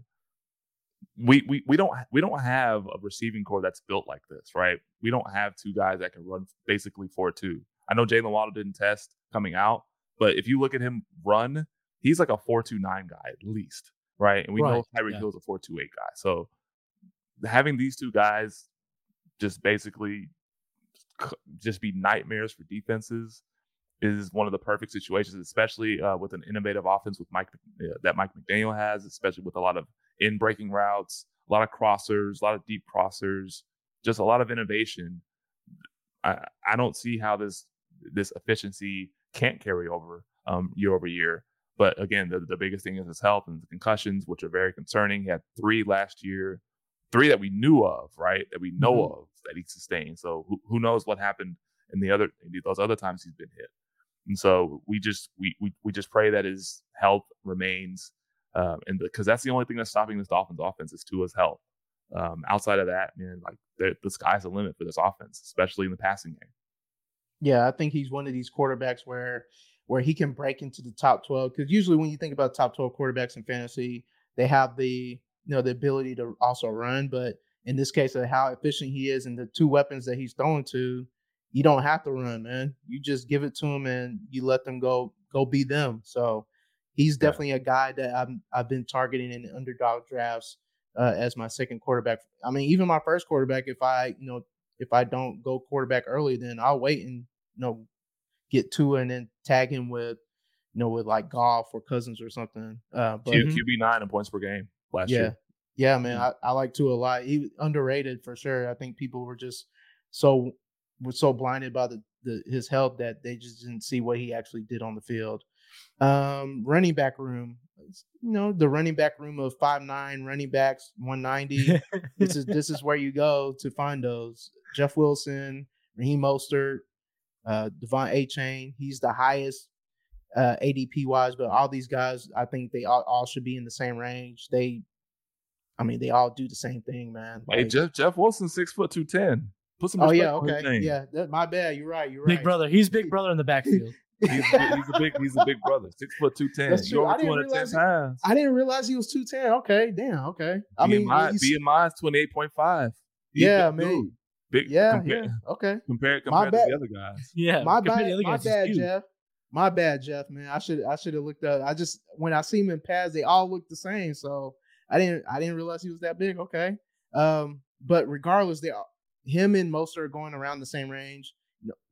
We don't have a receiving core that's built like this, right? We don't have two guys that can run basically 4.2. I know Jalen Waddle didn't test coming out, but if you look at him run, he's like a 4.29 guy at least, right? And we know Tyreek Hill's a 4.28 guy. So having these two guys just basically just be nightmares for defenses is one of the perfect situations, especially with an innovative offense with Mike McDaniel has, especially with a lot of in-breaking routes, a lot of crossers, a lot of deep crossers, just a lot of innovation. I don't see how this efficiency can't carry over year over year. But again, the biggest thing is his health and the concussions, which are very concerning. He had 3 last year, 3 that we knew of, right? That we know of that he sustained. So who knows what happened in those other times he's been hit. And so we just pray that his health remains. And because that's the only thing that's stopping this Dolphins offense is Tua's health. Outside of that, man, like the sky's the limit for this offense, especially in the passing game. Yeah, I think he's one of these quarterbacks where he can break into the top 12. Because usually when you think about top 12 quarterbacks in fantasy, they have the the ability to also run. But in this case, of how efficient he is and the two weapons that he's throwing to, you don't have to run, man. You just give it to him and you let them go be them. So. He's definitely a guy that I've been targeting in underdog drafts as my second quarterback. I mean, even my first quarterback, if I don't go quarterback early, then I'll wait and get Tua and then tag him with with like Goff or Cousins or something. But QB9 in points per game last year. Yeah, man, I like Tua a lot. He was underrated for sure. I think people were just so blinded by his health that they just didn't see what he actually did on the field. Running back room, the running back room of 5'9" running backs, 190. This is where you go to find those. Jeff Wilson, Raheem Mostert, Devon A. Chain. He's the highest ADP wise, but all these guys, I think they all should be in the same range. They all do the same thing, man. Like, hey, Jeff Wilson, 6'2", 210. Put some. Oh yeah, okay, yeah. My bad. You're right. Big brother. He's big brother in the backfield. He's a big brother. 6'2", 210. That's true. I didn't realize he was 210. Okay, damn. Okay. I mean, BMI is 28.5. Yeah, man. Big. Yeah, yeah. Okay. Compare to the other guys. Yeah. My bad, Jeff. My bad, Jeff. Man, I should have looked up. I just when I see him in pads, they all look the same. So I didn't realize he was that big. Okay. But regardless, him and Mostert are going around the same range.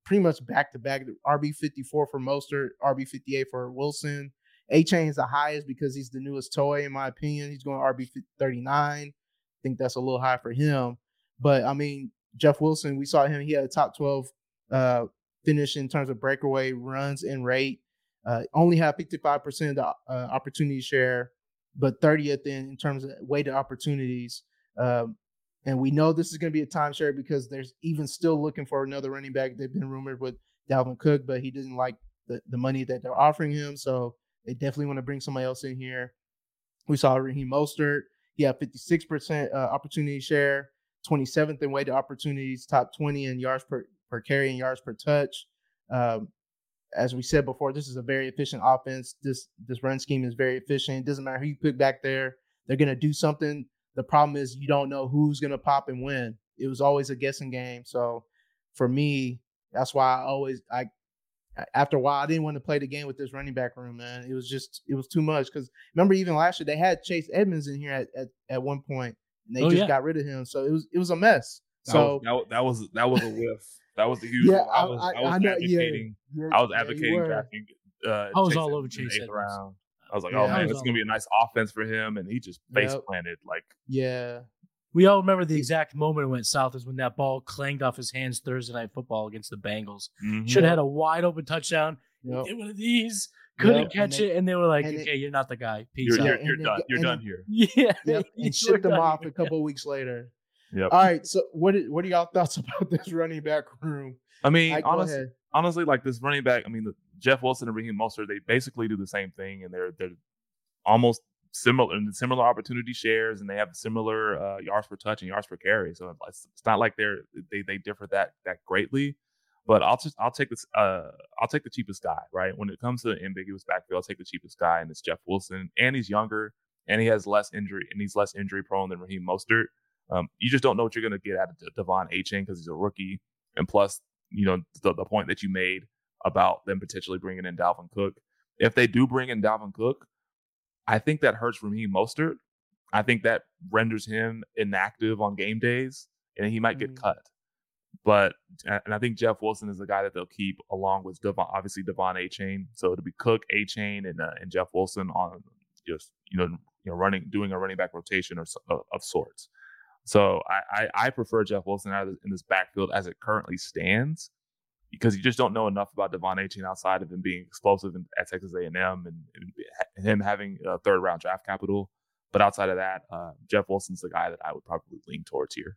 Pretty much back-to-back, RB54 for Mostert, RB58 for Wilson. A-Chain is the highest because he's the newest toy, in my opinion. He's going RB39. I think that's a little high for him. But, I mean, Jeff Wilson, we saw him. He had a top 12 finish in terms of breakaway runs and rate. Only had 55% of the opportunity share, but 30th in terms of weighted opportunities. And we know this is going to be a timeshare because there's even still looking for another running back. They've been rumored with Dalvin Cook, but he didn't like the money that they're offering him. So they definitely want to bring somebody else in here. We saw Raheem Mostert. He had 56% opportunity share, 27th in weighted opportunities, top 20 in yards per carry and yards per touch. As we said before, this is a very efficient offense. This run scheme is very efficient. It doesn't matter who you put back there. They're going to do something. The problem is you don't know who's going to pop and when. It was always a guessing game. So for me, that's why I after a while, I didn't want to play the game with this running back room, man. It was just, it was too much. Because remember, even last year, they had Chase Edmonds in here at one point, and they got rid of him. So it was a mess. That was a whiff. That was a huge. Yeah, I was advocating drafting. I was all over Chase Edmonds. I was like, oh man, this is gonna be a nice offense for him, and he just face planted. Like, yeah. We all remember the exact moment it went south is when that ball clanged off his hands Thursday Night Football against the Bengals. Mm-hmm. Should have had a wide open touchdown. Yep. Did one of these. Couldn't catch it. And they were like, okay, you're not the guy. Peace out. You're done. You're done here. Yeah. Yep. And shipped him off a couple of weeks later. Yep. All right. So what are y'all thoughts about this running back room? I mean, honestly, like this running back, I mean, the Jeff Wilson and Raheem Mostert, they basically do the same thing. And they're almost similar and similar opportunity shares, and they have similar yards per touch and yards per carry. So it's not like they differ that greatly. But I'll take the cheapest guy, right? When it comes to the ambiguous backfield, I'll take the cheapest guy, and it's Jeff Wilson, and he's younger, and he's less injury prone than Raheem Mostert. You just don't know what you're going to get out of Devon Achane because he's a rookie, and plus, you know, the point that you made about them potentially bringing in Dalvin Cook. If they do bring in Dalvin Cook, I think that hurts Raheem Mostert. I think that renders him inactive on game days, and he might get cut. And I think Jeff Wilson is the guy that they'll keep along with Devon Achane. So it'll be Cook, Achane, and Jeff Wilson on just doing a running back rotation of sorts. So I prefer Jeff Wilson out in this backfield as it currently stands, because you just don't know enough about Devon Achane outside of him being explosive at Texas A&M and him having third-round draft capital. But outside of that, Jeff Wilson's the guy that I would probably lean towards here.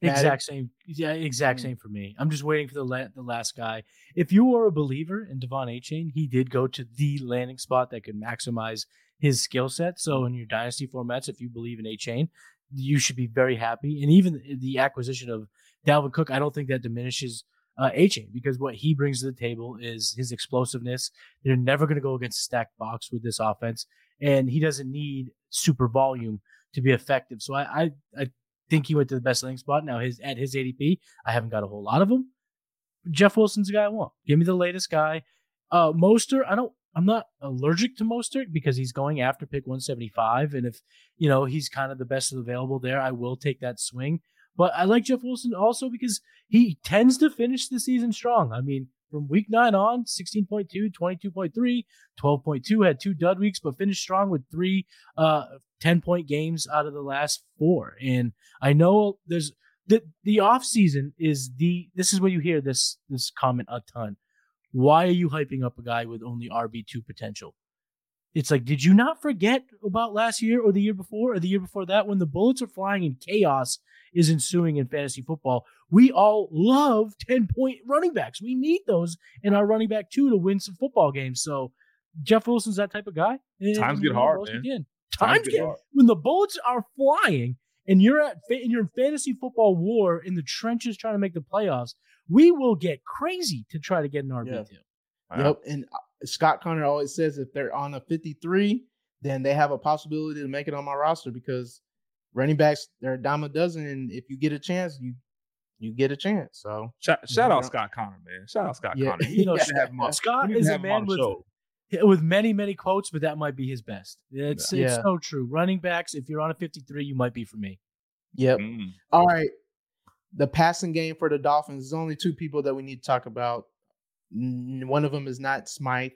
Exact same. Yeah, exact same for me. I'm just waiting for the last guy. If you are a believer in Devon Achane, he did go to the landing spot that could maximize his skill set. So in your dynasty formats, if you believe in Achane, you should be very happy. And even the acquisition of Dalvin Cook, I don't think that diminishes Achane, because what he brings to the table is his explosiveness. They're never going to go against a stacked box with this offense, and he doesn't need super volume to be effective. So I think he went to the best landing spot. Now at his ADP, I haven't got a whole lot of them. Jeff Wilson's the guy I want. Give me the latest guy. Mostert, I'm not allergic to Mostert because he's going after pick 175, and if he's kind of the best available there, I will take that swing. But I like Jeff Wilson also because he tends to finish the season strong. I mean, from week 9 on, 16.2, 22.3, 12.2, had 2 dud weeks, but finished strong with 3 10-point games out of the last 4. And I know there's the offseason this is where you hear this comment a ton. Why are you hyping up a guy with only RB2 potential? It's like, did you not forget about last year or the year before or the year before that when the bullets are flying and chaos is ensuing in fantasy football? We all love 10-point running backs. We need those in our running back, too, to win some football games. So Jeff Wilson's that type of guy. Times get hard, man. Times get hard. When the bullets are flying and you're in fantasy football war in the trenches trying to make the playoffs, we will get crazy to try to get an RB2. Yeah. Wow. Yep, and Scott Connor always says if they're on a 53, then they have a possibility to make it on my roster because running backs, they're a dime a dozen, and if you get a chance, you get a chance. So shout out Scott Connor, man. Shout out Scott Connor. Scott is a man with many, many quotes, but that might be his best. It's so true. Running backs, if you're on a 53, you might be for me. Yep. Mm. All right. The passing game for the Dolphins, there's only 2 people that we need to talk about. One of them is not Smythe.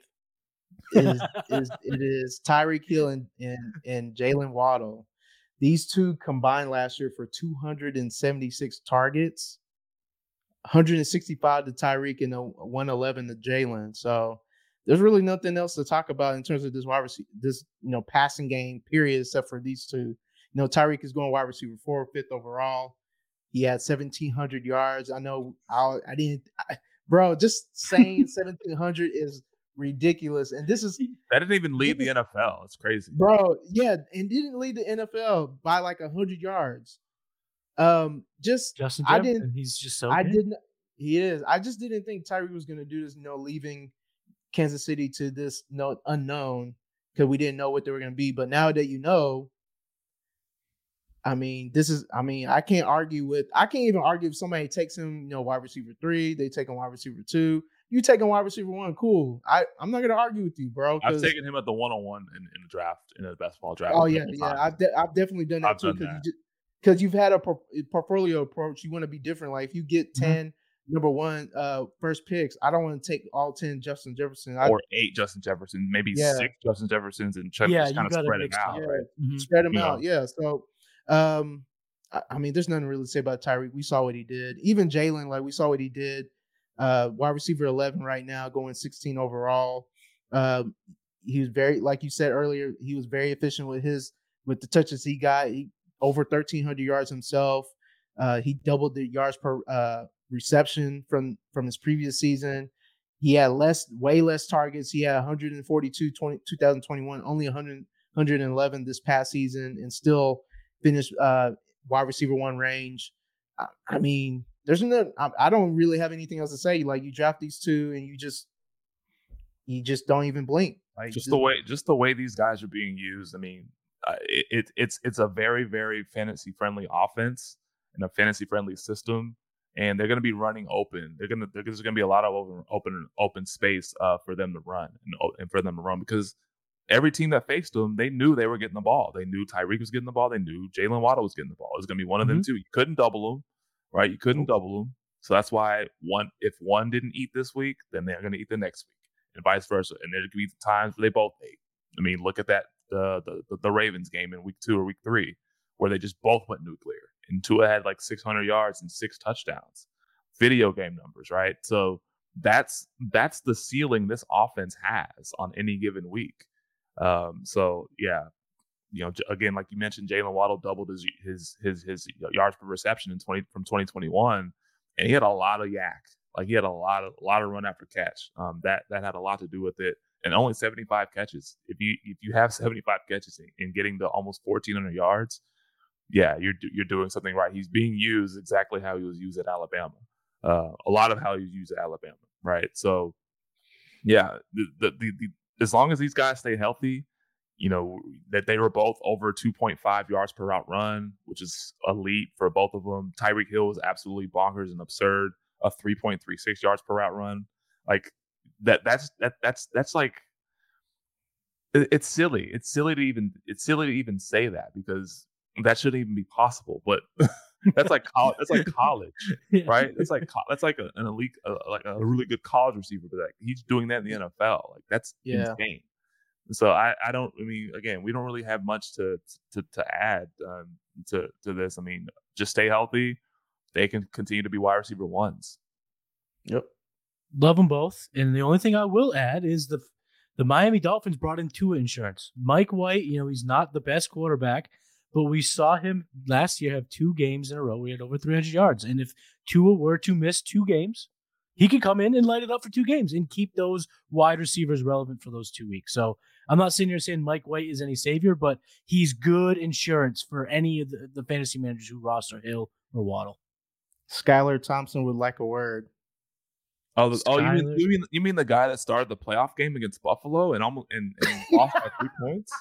It is Tyreek Hill and Jaylen Waddle. These 2 combined last year for 276 targets, 165 to Tyreek and 111 to Jaylen. So there's really nothing else to talk about in terms of this wide receiver, this passing game period, except for these 2. Tyreek is going wide receiver 4, 5th overall. He had 1,700 yards. I know I didn't. Bro, just saying 1,700 is ridiculous. And that didn't even lead the NFL. It's crazy. Bro, yeah, and didn't lead the NFL by like 100 yards. Justin Jefferson, he's just so good. He is. I just didn't think Tyreek was going to do this, leaving Kansas City to this unknown because we didn't know what they were going to be. But now that I can't even argue if somebody takes him, wide receiver 3, they take him wide receiver 2, You taking wide receiver one, cool. I'm not going to argue with you, bro. I've taken him at the one-on-one in the draft, in a basketball draft. Oh, yeah, yeah. I've definitely done that, too, because you've had a portfolio approach. You want to be different. Like, if you get 10 number one first picks, I don't want to take all 10 Justin Jefferson. Or 8 Justin Jefferson, maybe 6 Justin Jeffersons, and kind of spread them out. Yeah. Right? Mm-hmm. Spread them out, yeah. So, I mean, there's nothing really to say about Tyreek. We saw what he did. Even Jalen, like, we saw what he did. Wide receiver 11 right now, going 16 overall. He was very, like you said earlier, he was very efficient with the touches he got. He over 1,300 yards himself. He doubled the yards per reception from his previous season. He had way less targets. He had 142 2021, only 111 this past season, and still finished wide receiver one range. I mean, I don't really have anything else to say. Like, you draft these two and you just don't even blink. Like, just the way these guys are being used. I mean, it's a very, very fantasy friendly offense and a fantasy friendly system, and they're going to be running open. There's going to be a lot of open space for them to run and for them to run, because every team that faced them, they knew they were getting the ball. They knew Tyreek was getting the ball. They knew Jalen Waddle was getting the ball. It was going to be one of them too. You couldn't double them. Right, you couldn't double them, so that's why if one didn't eat this week, then they're going to eat the next week, and vice versa. And there could be times where they both ate. I mean, look at that the Ravens game in week 2 or week 3, where they just both went nuclear, and Tua had like 600 yards and 6 touchdowns, video game numbers, right? So that's the ceiling this offense has on any given week. So yeah. You know, again, like you mentioned, Jalen Waddle doubled his yards per reception from 2021, and he had a lot of yak. Like, he had a lot of run after catch. That had a lot to do with it, and only 75 catches. If you have 75 catches and getting to almost 1,400 yards, yeah, you're doing something right. He's being used exactly how he was used at Alabama. A lot of how he was used at Alabama, right? So, yeah, the as long as these guys stay healthy. You know, that they were both over 2.5 yards per route run, which is elite for both of them. Tyreek Hill was absolutely bonkers and absurd, a 3.36 yards per route run. Like, that's like, it's silly. It's silly to even say that, because that shouldn't even be possible. But that's like college, right? That's like an elite, like a really good college receiver. But like, he's doing that in the NFL. Like, that's insane. So we don't really have much to add to this. I mean, just stay healthy. They can continue to be wide receiver ones. Yep. Love them both. And the only thing I will add is the Miami Dolphins brought in Tua insurance. Mike White, you know, he's not the best quarterback, but we saw him last year have 2 games in a row. We had over 300 yards. And if Tua were to miss 2 games, he could come in and light it up for 2 games and keep those wide receivers relevant for those 2 weeks. So I'm not sitting here saying Mike White is any savior, but he's good insurance for any of the fantasy managers who roster Hill or Waddle. Skylar Thompson would like a word. Oh, you mean the guy that started the playoff game against Buffalo and almost and lost by 3 points?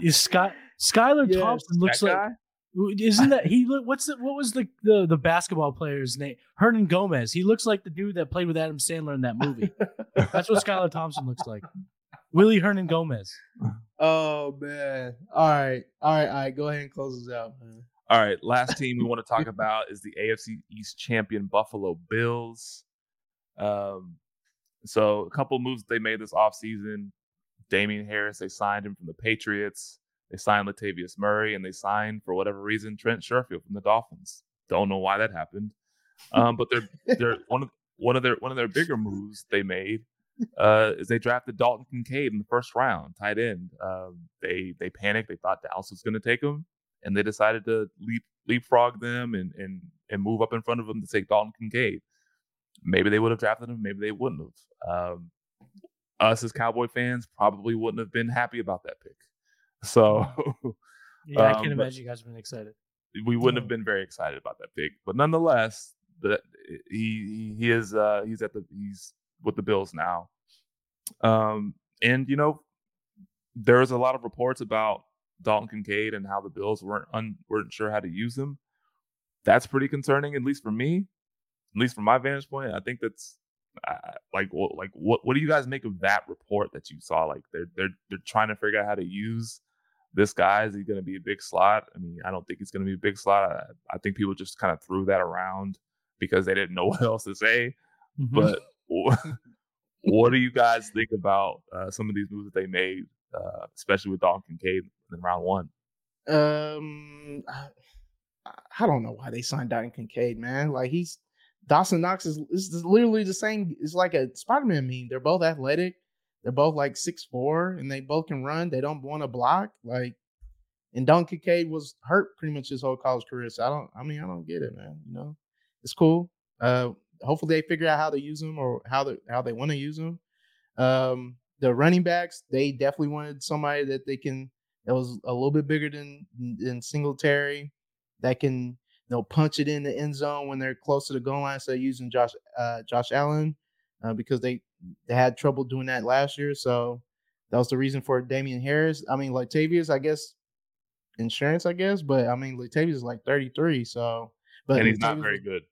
Is Skylar Thompson looks like guy? Isn't that he? What was the basketball player's name? Hernan Gomez. He looks like the dude that played with Adam Sandler in that movie. That's what Skylar Thompson looks like. Willie Hernan Gomez. Oh man! All right. Go ahead and close this out, man. All right. Last team we want to talk about is the AFC East champion Buffalo Bills. So a couple moves they made this offseason. Damian Harris, they signed him from the Patriots. They signed Latavius Murray, and they signed, for whatever reason, Trent Sherfield from the Dolphins. Don't know why that happened, but they're one of their bigger moves they made is they drafted Dalton Kincaid in the first round, tight end. They panicked; they thought Dallas was going to take him, and they decided to leapfrog them and move up in front of them to take Dalton Kincaid. Maybe they would have drafted him, maybe they wouldn't have. Us as Cowboy fans probably wouldn't have been happy about that pick. So, yeah, I can imagine you guys have been excited. We wouldn't have been very excited about that pick, but nonetheless, he's with the Bills now. And you know, there was a lot of reports about Dalton Kincaid and how the Bills weren't sure how to use him. That's pretty concerning, at least for me, at least from my vantage point. I think that's What do you guys make of that report that you saw? Like, they're trying to figure out how to use this guy. Is he going to be a big slot? I mean, I don't think he's going to be a big slot. I think people just kind of threw that around because they didn't know what else to say. Mm-hmm. But what do you guys think about some of these moves that they made, especially with Dalton Kincaid in round one? I don't know why they signed Dalton Kincaid, man. Like, he's Dawson Knox is literally the same. It's like a Spider-Man meme. They're both athletic. They're both like 6'4", and they both can run. They don't want to block. Like, and Dalton Kincaid was hurt pretty much his whole college career. So I don't get it, man. You know, it's cool. Hopefully they figure out how to use him or how they want to use him. The running backs, they definitely wanted somebody that was a little bit bigger than Singletary, that can, you know, punch it in the end zone when they're close to the goal line. So they're using Josh Allen because they had trouble doing that last year. So that was the reason for Damian Harris. I mean, Latavius, I guess, insurance, I guess. But, I mean, Latavius is like 33. So, but and he's not very good.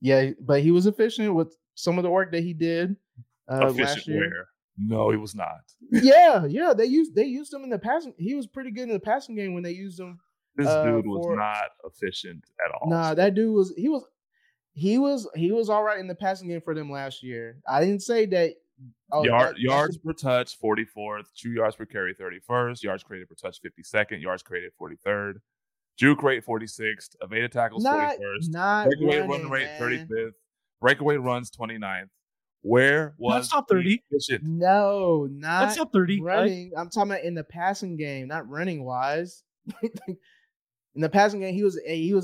Yeah, but he was efficient with some of the work that he did last year. Where? No, he was not. Yeah. They used him in the passing. He was pretty good in the passing game when they used him. This dude was not efficient at all. Nah, that dude was. He was all right in the passing game for them last year. I didn't say that. Oh, yards per touch, 44th. True yards per carry, 31st. Yards created per touch, 52nd. Yards created, 43rd. Juke rate, 46th. Evaded tackles, 41st. Breakaway run rate, 35th. Breakaway runs, 29th. Where was top 30? No, not that's top 30 running. Right? I'm talking about in the passing game, not running wise. In the passing game, he was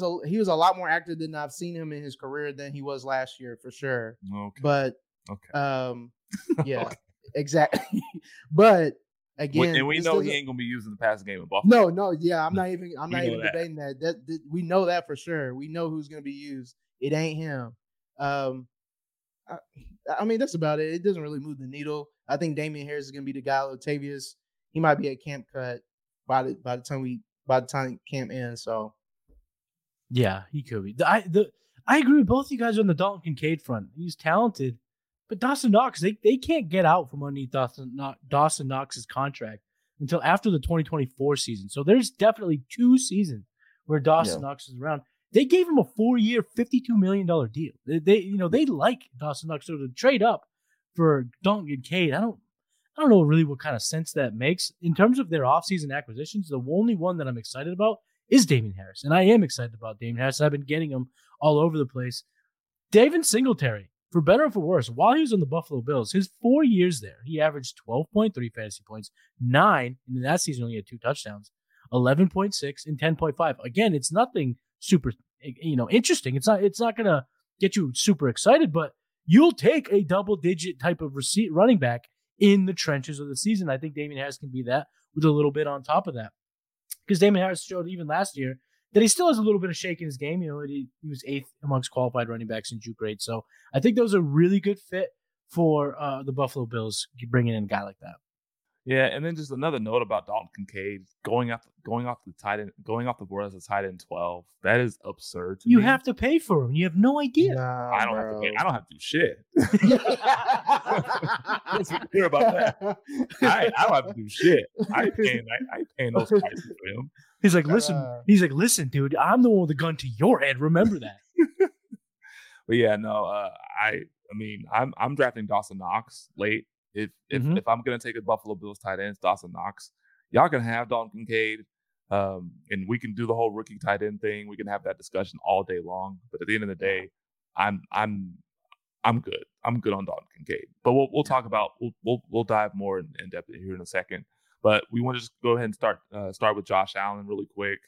a lot more active than I've seen him in his career than he was last year for sure. Okay. But okay. Yeah, okay. Exactly. But again, and we know he ain't gonna be using the passing game in Buffalo. No, yeah, I'm not even debating that. That we know that for sure. We know who's gonna be used. It ain't him. I mean, that's about it. It doesn't really move the needle. I think Damian Harris is gonna be the guy. Latavius, he might be a camp cut by the time camp ends, so yeah, he could be. I agree with both you guys on the Dalton Kincaid front. He's talented, but Dawson Knox, they can't get out from underneath Dawson Knox's contract until after the 2024 season. So there's definitely two seasons where Dawson Knox is around. They gave him a 4-year, $52 million deal. They like Dawson Knox, so to trade up for Dalton Kincaid, I don't know really what kind of sense that makes. In terms of their offseason acquisitions, the only one that I'm excited about is Damian Harris. And I am excited about Damian Harris. I've been getting him all over the place. Devin Singletary, for better or for worse, while he was on the Buffalo Bills, his 4 years there, he averaged 12.3 fantasy points, 9, and in that season only had 2 touchdowns, 11.6 and 10.5. Again, it's nothing super, interesting. It's not going to get you super excited, but you'll take a double-digit type of running back in the trenches of the season. I think Damian Harris can be that with a little bit on top of that. Because Damian Harris showed even last year that he still has a little bit of shake in his game. He was 8th amongst qualified running backs in juke grade. So I think those are really good fit for the Buffalo Bills bringing in a guy like that. Yeah, and then just another note about Dalton Kincaid going off the board as a tight end 12. That is absurd. You have to pay for him. You have no idea. No, I don't have to pay. I don't have to do shit. Let's be clear about that. I don't have to do shit. I ain't paying those prices for him. He's like, listen, dude. I'm the one with the gun to your head. Remember that. But yeah, no. I'm drafting Dawson Knox late. If I'm going to take a Buffalo Bills tight end, Dawson Knox. Y'all can have Dalton Kincaid, and we can do the whole rookie tight end thing. We can have that discussion all day long. But at the end of the day, I'm good. I'm good on Dalton Kincaid. But we'll dive more in depth here in a second. But we want to just go ahead and start with Josh Allen really quick.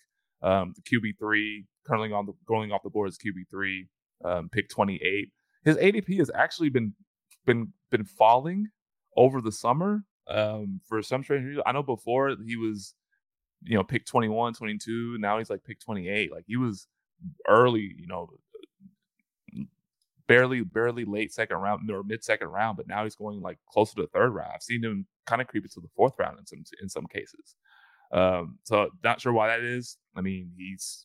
The QB3 currently going off the board is QB3, pick 28. His ADP has actually been falling over the summer for some strange reason. I know before he was, pick 21, 22. Now he's like pick 28. Like he was early, barely late second round or mid second round, but now he's going like closer to the third round. I've seen him kind of creep into the fourth round in some cases. So not sure why that is. I mean, he's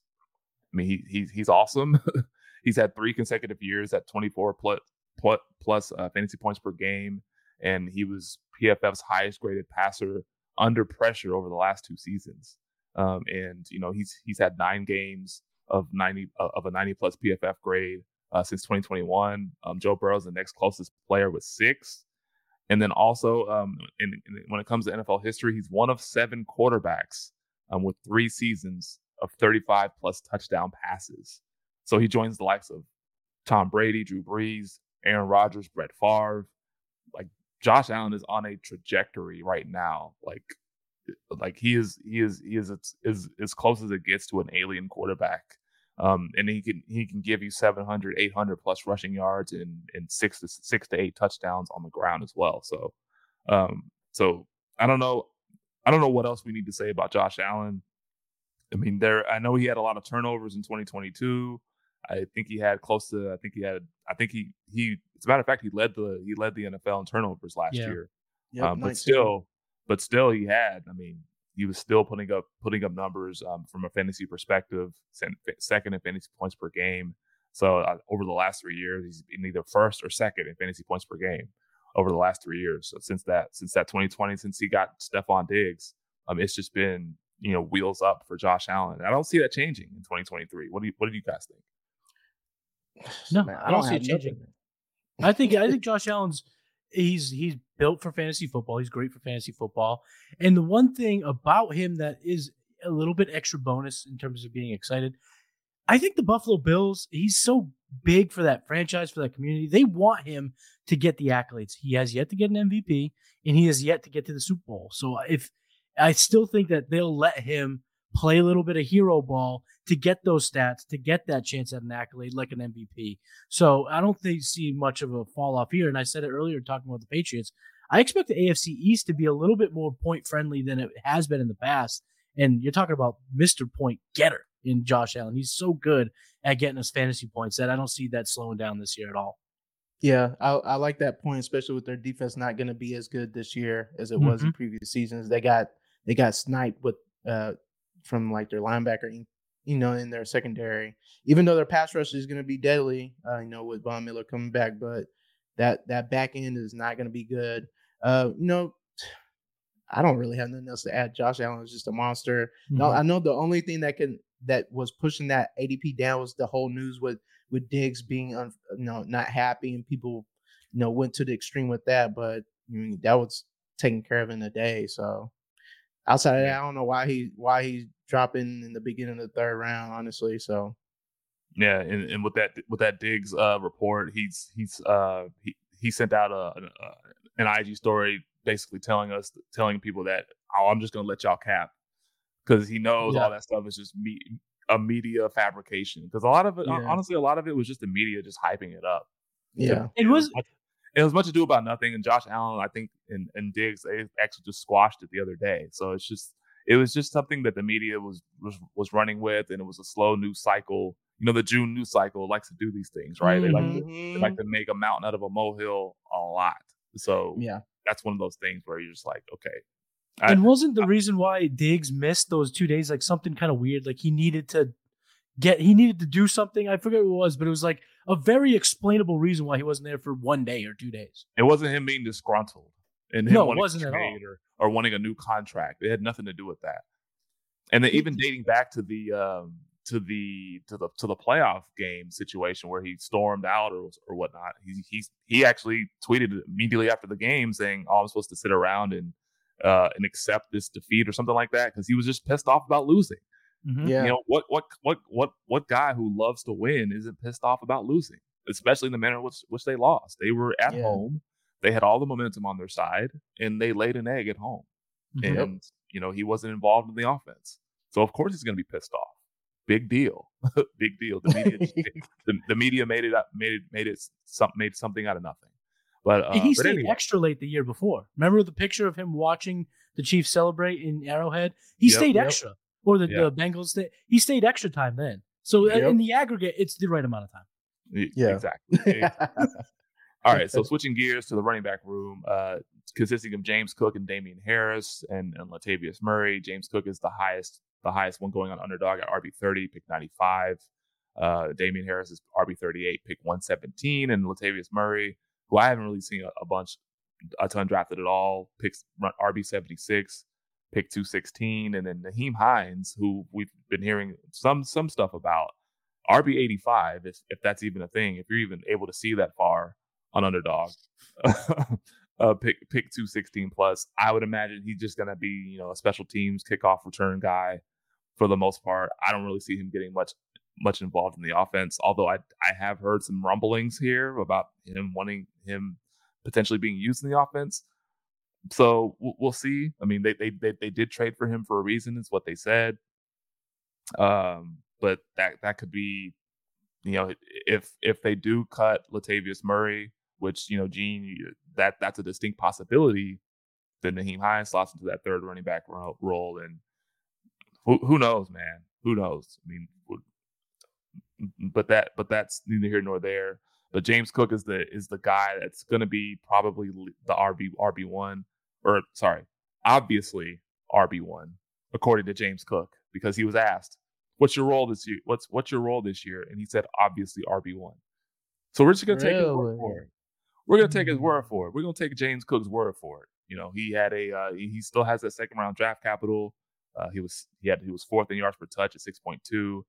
awesome. He's had 3 consecutive years at 24 plus plus fantasy points per game, and he was PFF's highest graded passer under pressure over the last two seasons. And you know, he's had 9 games of a 90 plus PFF grade since 2021. Joe Burrow's the next closest player with 6. And then also, when it comes to NFL history, he's one of 7 quarterbacks with 3 seasons of 35 plus touchdown passes. So he joins the likes of Tom Brady, Drew Brees, Aaron Rodgers, Brett Favre. Like, Josh Allen is on a trajectory right now. Like he is as close as it gets to an alien quarterback. And he can give you 700, 800 plus rushing yards and 6 to 8 touchdowns on the ground as well. So, I don't know what else we need to say about Josh Allen. I mean, I know he had a lot of turnovers in 2022. I think he had, as a matter of fact, he led the NFL in turnovers last year. Yep, but still he had, I mean, he was still putting up numbers from a fantasy perspective, second in fantasy points per game. So over the last 3 years, he's been either first or second in fantasy points per game over the last 3 years. So since that 2020, since he got Stefon Diggs, it's just been, you know, wheels up for Josh Allen. I don't see that changing in 2023. What do you guys think? No, man, I don't see it changing. Nothing. I think Josh Allen's he's built for fantasy football. He's great for fantasy football. And the one thing about him that is a little bit extra bonus in terms of being excited, I think the Buffalo Bills, he's so big for that franchise, for that community. They want him to get the accolades. He has yet to get an MVP, and he has yet to get to the Super Bowl. So I still think that they'll let him play a little bit of hero ball to get those stats, to get that chance at an accolade like an MVP. So I don't see much of a fall off here. And I said it earlier talking about the Patriots. I expect the AFC East to be a little bit more point friendly than it has been in the past. And you're talking about Mr. Point Getter in Josh Allen. He's so good at getting us fantasy points that I don't see that slowing down this year at all. Yeah, I like that point, especially with their defense not going to be as good this year as it was in previous seasons. They got sniped with from like their linebacker, you know, in their secondary. Even though their pass rush is going to be deadly, you know, with Von Miller coming back, but that back end is not going to be good. You know, I don't really have nothing else to add. Josh Allen is just a monster. Mm-hmm. No, I know the only thing that was pushing that ADP down was the whole news with Diggs being not happy, and people, you know, went to the extreme with that. But I mean, that was taken care of in a day, so. Outside of that, I don't know why he's dropping in the beginning of the third round, honestly. So, yeah, and with that Diggs report, he sent out an IG story basically telling people that, oh, I'm just gonna let y'all cap, because he knows all that stuff is just a media fabrication, because a lot of it, honestly, a lot of it was just the media just hyping it up. Yeah, it was much ado about nothing, and Josh Allen, I think, and Diggs, they actually just squashed it the other day. So it was just something that the media was running with, and it was a slow news cycle. You know, the June news cycle likes to do these things, right? Mm-hmm. They like to make a mountain out of a molehill a lot. So that's one of those things where you're just like, okay. Wasn't the reason why Diggs missed those 2 days like something kind of weird? Like he needed to do something. I forget what it was, but it was like a very explainable reason why he wasn't there for 1 day or 2 days. It wasn't him being disgruntled and him wanting to trade or wanting a new contract. It had nothing to do with that. And then even dating back to the playoff game situation where he stormed out or whatnot, he actually tweeted immediately after the game saying, "Oh, I'm supposed to sit around and accept this defeat" or something like that, because he was just pissed off about losing. Mm-hmm. Yeah. You know, what guy who loves to win isn't pissed off about losing, especially in the manner in which they lost? They were at home. They had all the momentum on their side, and they laid an egg at home. Mm-hmm. And, you know, he wasn't involved in the offense. So, of course, he's going to be pissed off. Big deal. Big deal. The media the media made something out of nothing. But he stayed extra late the year before. Remember the picture of him watching the Chiefs celebrate in Arrowhead? He stayed extra. Or the Bengals, he stayed extra time then. So in the aggregate, it's the right amount of time. Yeah, exactly. All right, so switching gears to the running back room, consisting of James Cook and Damian Harris and Latavius Murray. James Cook is the highest one going on Underdog at RB30, pick 95. Damian Harris is RB38, pick 117, and Latavius Murray, who I haven't really seen a ton drafted at all, picks RB76, pick 216, and then Naheem Hines, who we've been hearing some stuff about, RB85, if that's even a thing, if you're even able to see that far on Underdog, pick 216 plus. I would imagine he's just going to be, a special teams kickoff return guy for the most part. I don't really see him getting much involved in the offense, although I have heard some rumblings here about him wanting him potentially being used in the offense. So we'll see. I mean, they did trade for him for a reason, is what they said. But that could be, if they do cut Latavius Murray, which, Gene, that's a distinct possibility, then Naheem Hines slots into that third running back role. And who knows, man? Who knows? I mean, but that's neither here nor there. But James Cook is the guy that's going to be probably the RB1, or sorry, obviously RB1, according to James Cook, because he was asked, "What's your role this year? What's your role this year?" And he said, "Obviously RB1." So we're just going to take his word for it. We're going to take his word for it. We're going to take James Cook's word for it. He had he still has that second round draft capital. He was fourth in yards per touch at 6.2.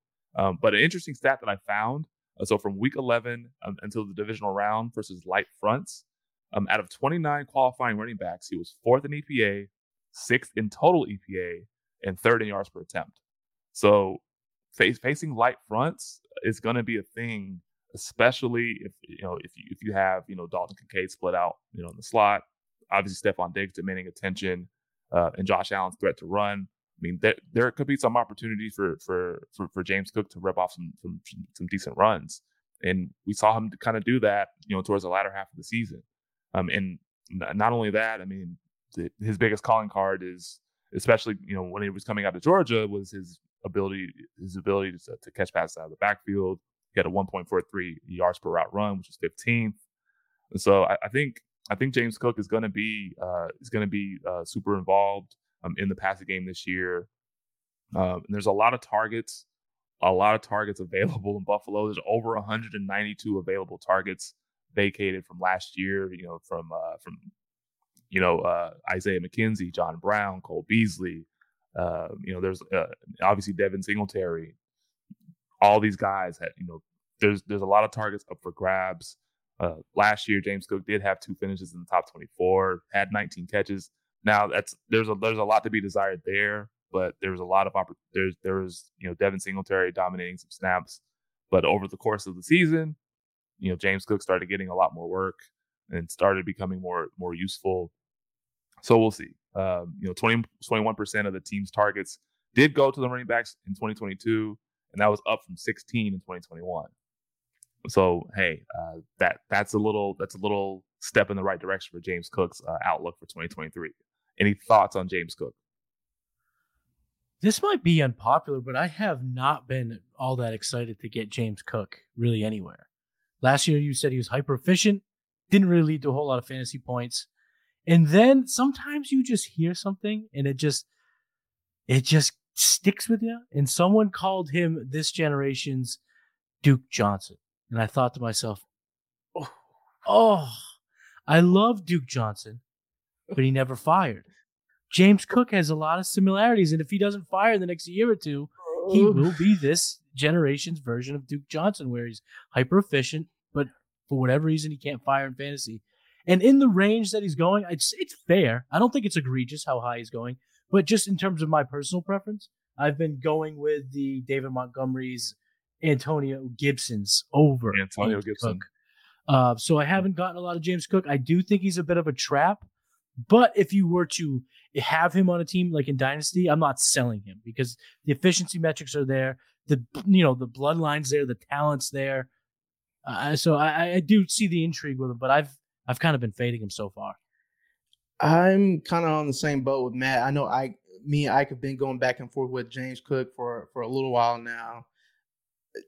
But an interesting stat that I found. So from week 11 until the divisional round versus light fronts, out of 29 qualifying running backs, he was fourth in EPA, sixth in total EPA, and third in yards per attempt. So facing light fronts is going to be a thing, especially if you have Dalton Kincaid split out in the slot. Obviously, Stefon Diggs demanding attention, and Josh Allen's threat to run. I mean, there could be some opportunities for James Cook to rip off some decent runs, and we saw him kind of do that, towards the latter half of the season. And not only that, I mean, his biggest calling card is, especially when he was coming out of Georgia, was his ability to catch passes out of the backfield. He had a 1.43 yards per route run, which is 15th. And so I think James Cook is going to be super involved in the passing game this year. And there's a lot of targets available in Buffalo. There's over 192 available targets vacated from last year, from Isaiah McKenzie, John Brown, Cole Beasley. There's obviously Devin Singletary. All these guys had, there's a lot of targets up for grabs. Last year, James Cook did have two finishes in the top 24, had 19 catches. Now there's a lot to be desired there, but there's a lot of there was Devin Singletary dominating some snaps, but over the course of the season, James Cook started getting a lot more work and started becoming more useful. So we'll see. 21% of the team's targets did go to the running backs in 2022, and that was up from 16 in 2021. So hey, that's a little step in the right direction for James Cook's outlook for 2023. Any thoughts on James Cook? This might be unpopular, but I have not been all that excited to get James Cook really anywhere. Last year, you said he was hyper efficient, didn't really lead to a whole lot of fantasy points. And then sometimes you just hear something and it just sticks with you. And someone called him this generation's Duke Johnson. And I thought to myself, oh, I love Duke Johnson, but he never fired. James Cook has a lot of similarities, and if he doesn't fire in the next year or two, he will be this generation's version of Duke Johnson, where he's hyper-efficient, but for whatever reason, he can't fire in fantasy. And in the range that he's going, it's fair. I don't think it's egregious how high he's going, but just in terms of my personal preference, I've been going with the David Montgomery's, Antonio Gibson's over Antonio Gibson. Cook. So I haven't gotten a lot of James Cook. I do think he's a bit of a trap, but if you were to have him on a team like in Dynasty, I'm not selling him because the efficiency metrics are there, the bloodline's there, the talent's there. So I do see the intrigue with him, but I've kind of been fading him so far. I'm kind of on the same boat with Matt. I know me and Ike have been going back and forth with James Cook for a little while now.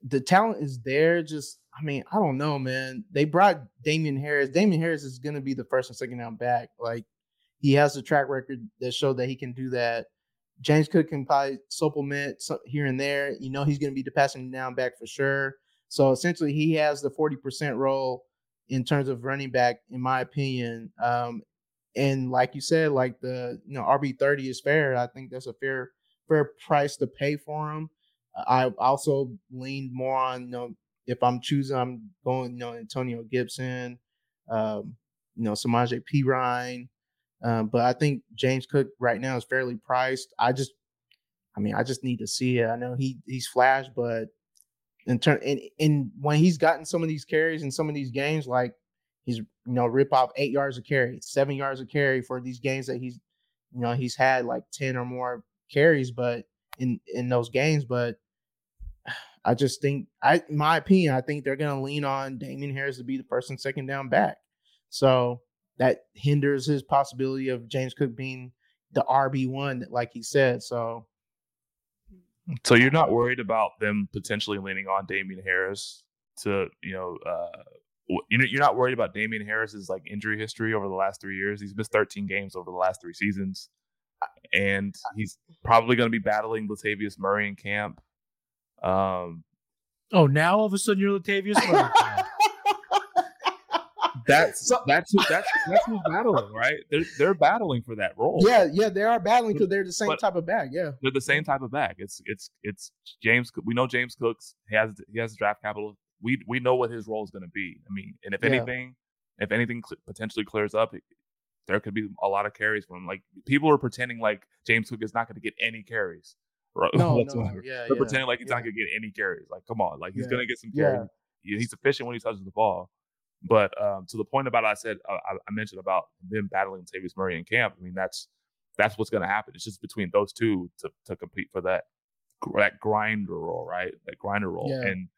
The talent is there. I don't know, man. They brought Damian Harris. Damian Harris is going to be the first and second down back. Like, he has a track record that showed that he can do that. James Cook can probably supplement here and there. You know, he's going to be the passing down back for sure. So essentially he has the 40% role in terms of running back, in my opinion. And like you said, like the, you know, RB30 is fair. I think that's a fair price to pay for him. I also leaned more on, you know, if I'm choosing, I'm going, you know, Antonio Gibson, you know, Samaje Perine. But I think James Cook right now is fairly priced. I just need to see it. I know he's flashed, but in when he's gotten some of these carries in some of these games, like he's, you know, rip off 8 yards a carry, 7 yards a carry for these games that he's, you know, he's had like 10 or more carries, but in those games. But I just think, in my opinion, I think they're going to lean on Damian Harris to be the first and second down back. So that hinders his possibility of James Cook being the RB1, like he said. So you're not worried about them potentially leaning on Damian Harris to, you know, you're not worried about Damian Harris's like injury history over the last 3 years. He's missed 13 games over the last three seasons, and he's probably going to be battling Latavius Murray in camp. Oh, now all of a sudden you're Latavius Murray. That's who's battling, right? They're battling for that role. Yeah, they are battling because they're the same type of back. Yeah, they're the same type of back. It's James. We know James Cooks he has draft capital. We know what his role is going to be. I mean, and if anything potentially clears up, there could be a lot of carries for him. Like people are pretending like James Cook is not going to get any carries. Right? No. They're pretending like he's not going to get any carries. Like, come on, like he's going to get some carries. Yeah. He's efficient when he touches the ball. But to the point about I mentioned about them battling Latavius Murray in camp. I mean, that's what's going to happen. It's just between those two to compete for that grinder role, right? That grinder role. Yeah. And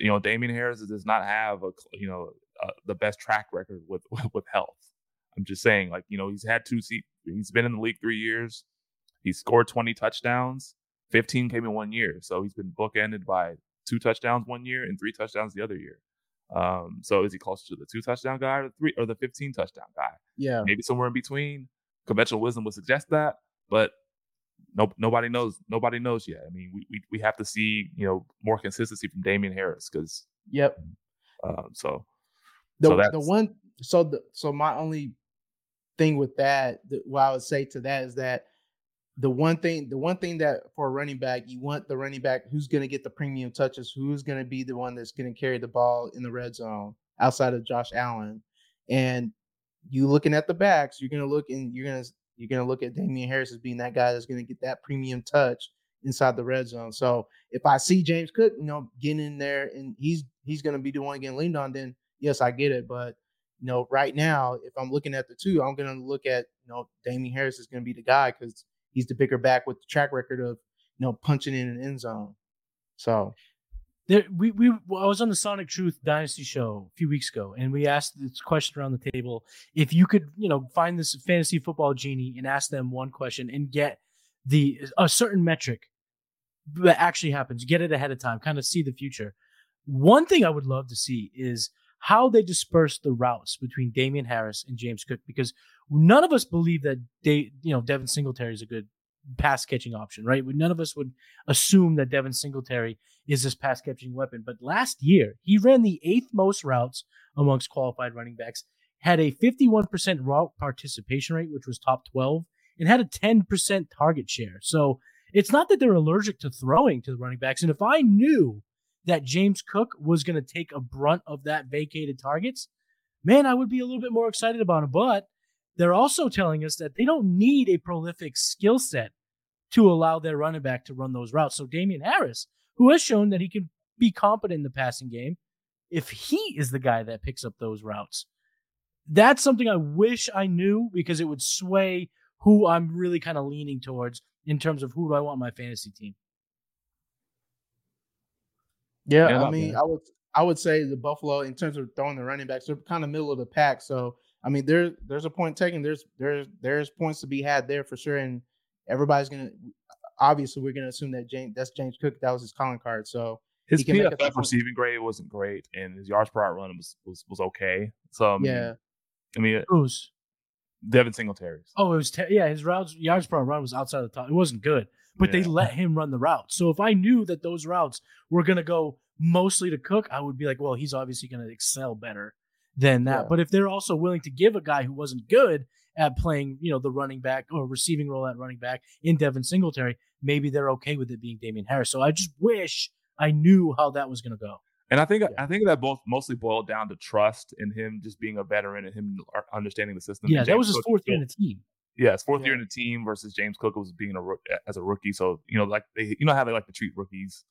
you know, Damian Harris does not have the best track record with health. I'm just saying, like, you know, he's been in the league 3 years. He scored 20 touchdowns. 15 came in 1 year, so he's been bookended by 2 touchdowns 1 year and 3 touchdowns the other year. So is he closer to the 2 touchdown guy or the 3 or the 15 touchdown guy? Yeah, maybe somewhere in between. Conventional wisdom would suggest that, but nobody knows. Nobody knows yet. I mean, we have to see, you know, more consistency from Damian Harris because. Yep. So my only thing with that, what I would say to that is that the one thing that for a running back, you want the running back who's going to get the premium touches, who's going to be the one that's going to carry the ball in the red zone outside of Josh Allen. And you looking at the backs, you're going to look at Damian Harris as being that guy that's going to get that premium touch inside the red zone. So if I see James Cook, you know, getting in there and he's going to be the one getting leaned on, then yes, I get it. But you know, right now, if I'm looking at the two, I'm going to look at, you know, Damian Harris is going to be the guy because he's the bigger back with the track record of, you know, punching in an end zone. So there, I was on the Sonic Truth Dynasty show a few weeks ago, and we asked this question around the table. If you could, you know, find this fantasy football genie and ask them one question and get a certain metric that actually happens, get it ahead of time, kind of see the future. One thing I would love to see is how they disperse the routes between Damian Harris and James Cook, because none of us believe that Devin Singletary is a good pass catching option, right? None of us would assume that Devin Singletary is this pass catching weapon. But last year, he ran the 8th most routes amongst qualified running backs, had a 51% route participation rate, which was top 12, and had a 10% target share. So it's not that they're allergic to throwing to the running backs. And if I knew that James Cook was going to take a brunt of that vacated targets, man, I would be a little bit more excited about him. But they're also telling us that they don't need a prolific skill set to allow their running back to run those routes. So Damian Harris, who has shown that he can be competent in the passing game, if he is the guy that picks up those routes, that's something I wish I knew, because it would sway who I'm really kind of leaning towards in terms of who do I want my fantasy team. Yeah, I mean, I would say the Buffalo, in terms of throwing the running backs, they're kind of middle of the pack. So, I mean, there's a point taken. There's points to be had there for sure. And everybody's going to – obviously, we're going to assume that that's James Cook. That was his calling card. So his PFF receiving grade wasn't great, and his yards per out run was okay. So, I mean, Devin Singletary's. Oh, it was his routes, yards per run was outside of the top. It wasn't good, but they let him run the routes. So if I knew that those routes were going to go mostly to Cook, I would be like, well, he's obviously going to excel better than that. Yeah. But if they're also willing to give a guy who wasn't good at playing, you know, the running back or receiving role at running back in Devin Singletary, maybe they're okay with it being Damian Harris. So I just wish I knew how that was going to go. And I think that both mostly boiled down to trust in him just being a veteran and him understanding the system. Yeah, that was his fourth year in the team. Yeah, his fourth year in the team versus James Cook was being as a rookie. So, you know, like how they like to treat rookies.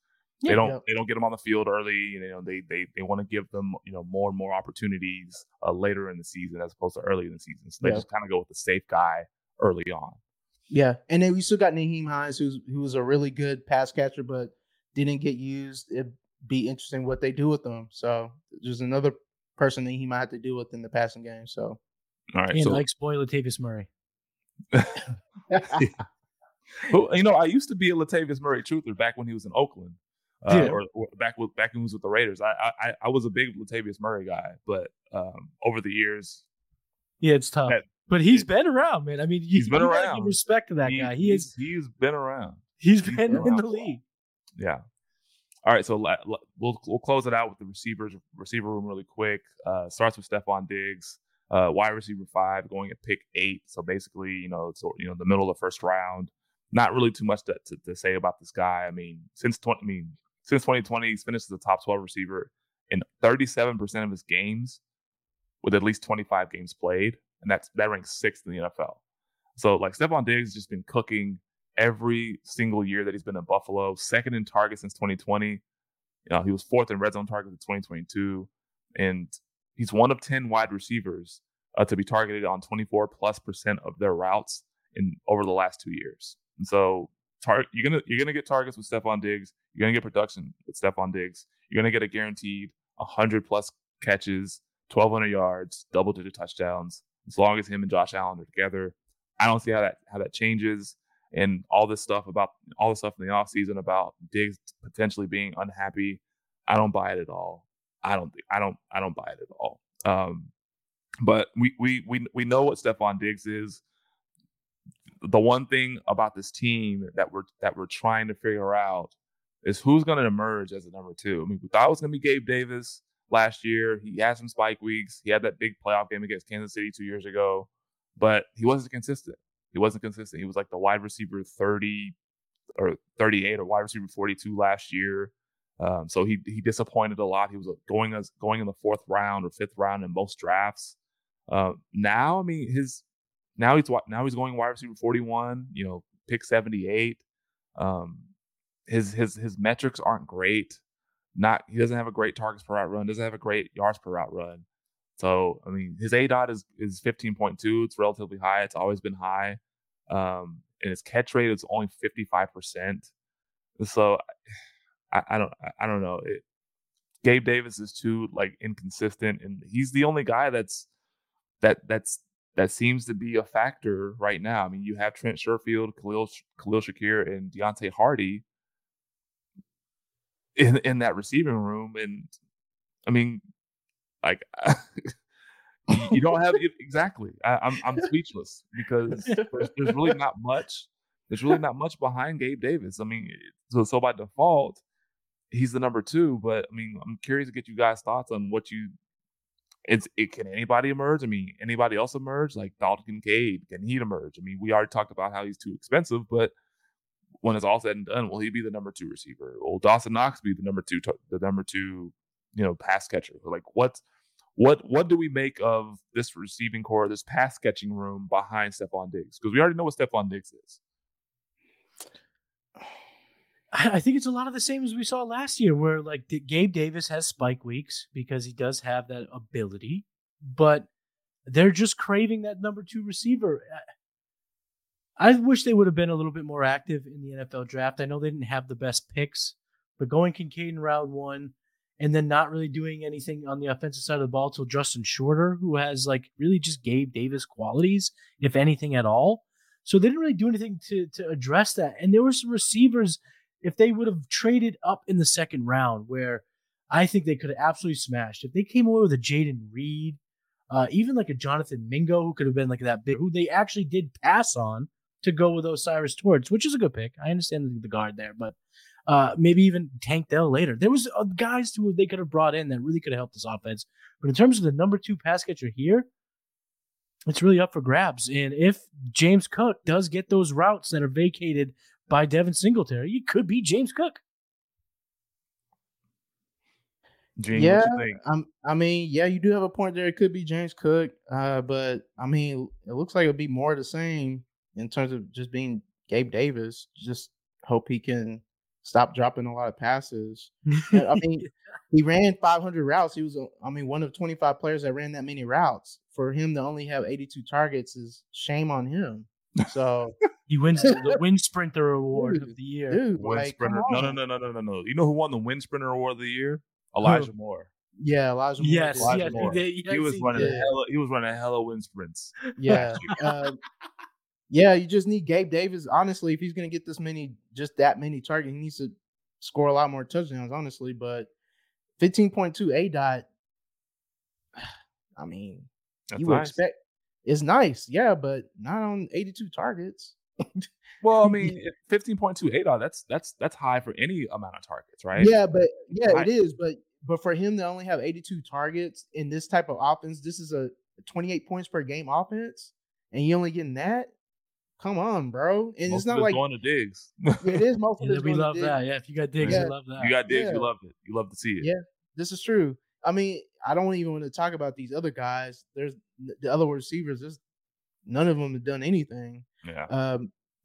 Yeah, they don't get them on the field early. You know, they want to give them, you know, more and more opportunities later in the season as opposed to early in the season. So they just kind of go with the safe guy early on. Yeah, and then we still got Naheem Hines, who was a really good pass catcher, but didn't get used. It'd be interesting what they do with them. So there's another person that he might have to deal with in the passing game. So, all right, and so, Ike's boy Latavius Murray. Well, you know, I used to be a Latavius Murray truther back when he was in Oakland. Or back when he was with the Raiders, I was a big Latavius Murray guy, but over the years, it's tough. But he's been around, man. I mean, he's been around. Give respect to that guy. He's been around. He's been around in the league. Yeah. All right, so we'll close it out with the receiver room really quick. Starts with Stefon Diggs, wide receiver 5, going at pick 8. So basically, you know, the middle of the first round. Not really too much to say about this guy. I mean, since 2020, he's finished as a top 12 receiver in 37% of his games with at least 25 games played. And that ranks 6th in the NFL. So, like, Stefon Diggs has just been cooking every single year that he's been in Buffalo. 2nd in targets since 2020. You know, he was 4th in red zone targets in 2022. And he's one of 10 wide receivers to be targeted on 24%+ of their routes over the last 2 years. And so you're gonna get targets with Stefon Diggs. You're gonna get production with Stefon Diggs. You're gonna get a guaranteed 100+ catches, 1,200 yards, double-digit touchdowns, as long as him and Josh Allen are together. I don't see how that changes. And all this stuff in the offseason about Diggs potentially being unhappy, I don't buy it at all. I don't buy it at all. But we know what Stefon Diggs is. The one thing about this team that we're trying to figure out is who's going to emerge as a number 2. I mean, we thought it was going to be Gabe Davis last year. He had some spike weeks. He had that big playoff game against Kansas City 2 years ago, but he wasn't consistent. He was like the wide receiver 30 or 38 or wide receiver 42 last year. So he disappointed a lot. He was going in the 4th round or 5th round in most drafts. Now, I mean, Now he's going wide receiver 41, you know, pick 78. His metrics aren't great. He doesn't have a great targets per out run, doesn't have a great yards per out run. So, I mean, his ADOT is 15.2. It's relatively high. It's always been high. And his catch rate is only 55%. So I don't know. Gabe Davis is too, like, inconsistent, and he's the only guy that seems to be a factor right now. I mean, you have Trent Sherfield, Khalil Shakir, and Deontay Hardy in that receiving room, and I mean, like, you don't have it exactly. I'm speechless because there's really not much. There's really not much behind Gabe Davis. I mean, so by default, he's the number 2. But I mean, I'm curious to get you guys' thoughts on what you. Can anybody emerge? I mean, anybody else emerge? Like Dalton Kincaid, can he emerge? I mean, we already talked about how he's too expensive, but when it's all said and done, will he be the number 2 receiver? Will Dawson Knox be the number two, you know, pass catcher? Like, what do we make of this receiving core, this pass catching room behind Stefon Diggs? Because we already know what Stefon Diggs is. I think it's a lot of the same as we saw last year, where, like, Gabe Davis has spike weeks because he does have that ability, but they're just craving that number 2 receiver. I wish they would have been a little bit more active in the NFL draft. I know they didn't have the best picks, but going Kincaid in round 1 and then not really doing anything on the offensive side of the ball till Justin Shorter, who has, like, really just Gabe Davis qualities, if anything at all. So they didn't really do anything to address that. And there were some receivers, if they would have traded up in the 2nd round, where I think they could have absolutely smashed. If they came away with a Jaden Reed, even like a Jonathan Mingo, who could have been like that big, who they actually did pass on to go with Osiris Torrance, which is a good pick. I understand the guard there, but maybe even Tank Dell later. There was guys who they could have brought in that really could have helped this offense. But in terms of the number two pass catcher here, it's really up for grabs. And if James Cook does get those routes that are vacated by Devin Singletary, it could be James Cook. Gene, yeah, what you think? I mean, you do have a point there. It could be James Cook, but I mean, it looks like it'll be more of the same in terms of just being Gabe Davis. Just hope he can stop dropping a lot of passes. I mean, he ran 500 routes. He was, one of 25 players that ran that many routes. For him to only have 82 targets is shame on him. So he wins the Wind Sprinter Award of the year. Dude, Sprinter? No. You know who won the Wind Sprinter Award of the year? Elijah Moore. Yeah, Elijah Moore. Yes, Moore. He was running a hella wind sprints. Yeah. You just need Gabe Davis. Honestly, if he's going to get that many targets, he needs to score a lot more touchdowns, honestly. But 15.2 ADOT, I mean, that's you would expect. It's nice, yeah, but not on 82 targets. Well, I mean, 15.2 ADOT, that's high for any amount of targets, right? Yeah, but it is. But for him to only have 82 targets in this type of offense, this is a 28 points per game offense, and you only getting that? Come on, bro. And most it's not like going to Diggs. It is most of this. We love that. Yeah, if you got Diggs, you love that. You got Diggs, you loved it. You love to see it. Yeah, this is true. I mean, I don't even want to talk about these other guys. There's the other receivers. There's none of them have done anything. Yeah.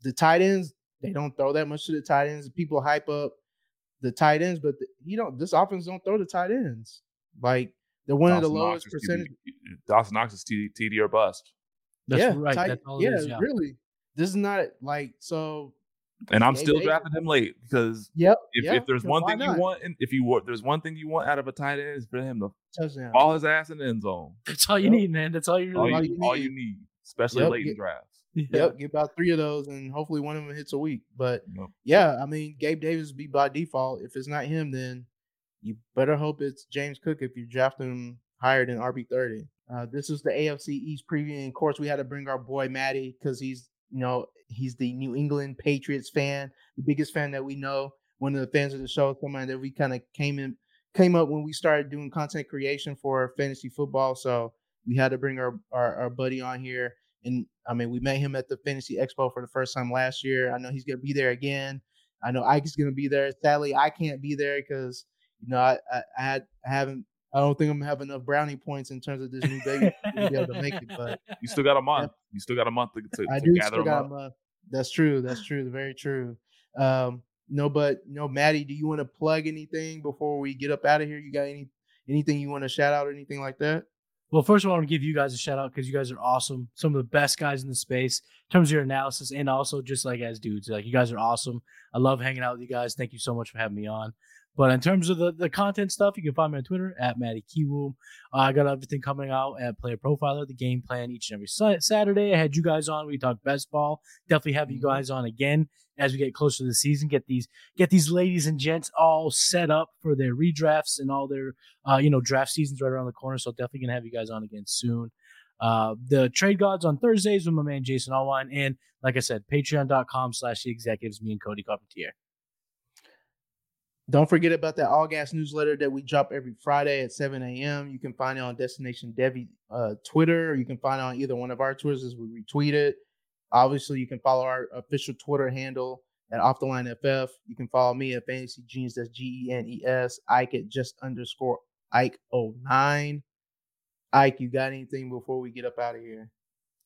The tight ends, they don't throw that much to the tight ends. People hype up the tight ends, but this offense don't throw the tight ends. Like they're one of the lowest percentage. Dawson Knox is TD or bust. That's right. That's all it is, really. This is not like so. And I'm still drafting him late because if there's one thing you want, and there's one thing you want out of a tight end is for him to fall his ass in the end zone. That's all you need, man. That's all you really need. All you need, especially late in drafts. Yep, get about three of those, and hopefully one of them hits a week. But Gabe Davis be by default. If it's not him, then you better hope it's James Cook if you draft him higher than RB30. This is the AFC East preview, and of course we had to bring our boy Matty because he's the New England Patriots fan, the biggest fan that we know. One of the fans of the show, somebody that we kind of came up when we started doing content creation for fantasy football. So we had to bring our buddy on here. And, I mean, we met him at the Fantasy Expo for the first time last year. I know he's going to be there again. I know Ike's going to be there. Sadly, I can't be there because, I don't think I'm going to have enough brownie points in terms of this new baby to be able to make it. But you still got a month. Yeah. You still got a month to gather them up. That's true. Very true. Matty, do you want to plug anything before we get up out of here? You got anything you want to shout out or anything like that? Well, first of all, I want to give you guys a shout out because you guys are awesome. Some of the best guys in the space in terms of your analysis and also just like as dudes, like you guys are awesome. I love hanging out with you guys. Thank you so much for having me on. But in terms of the content stuff, you can find me on Twitter at Matty Kiwoom. I got everything coming out at Player Profiler, the Game Plan each and every Saturday. I had you guys on. We talked best ball. Definitely have you guys on again as we get closer to the season. Get these ladies and gents all set up for their redrafts and all their draft seasons right around the corner. So definitely gonna have you guys on again soon. The Trade Gods on Thursdays with my man Jason Allwine, and like I said, Patreon.com/TheExecutives. Me and Cody Carpentier. Don't forget about that All Gas newsletter that we drop every Friday at 7 a.m. You can find it on Destination Devi Twitter, or you can find it on either one of our Twitters as we retweet it. Obviously, you can follow our official Twitter handle at Off the Line FF. You can follow me at FantasyGenes, that's GENES, Ike at Just_Ike09. Ike, you got anything before we get up out of here?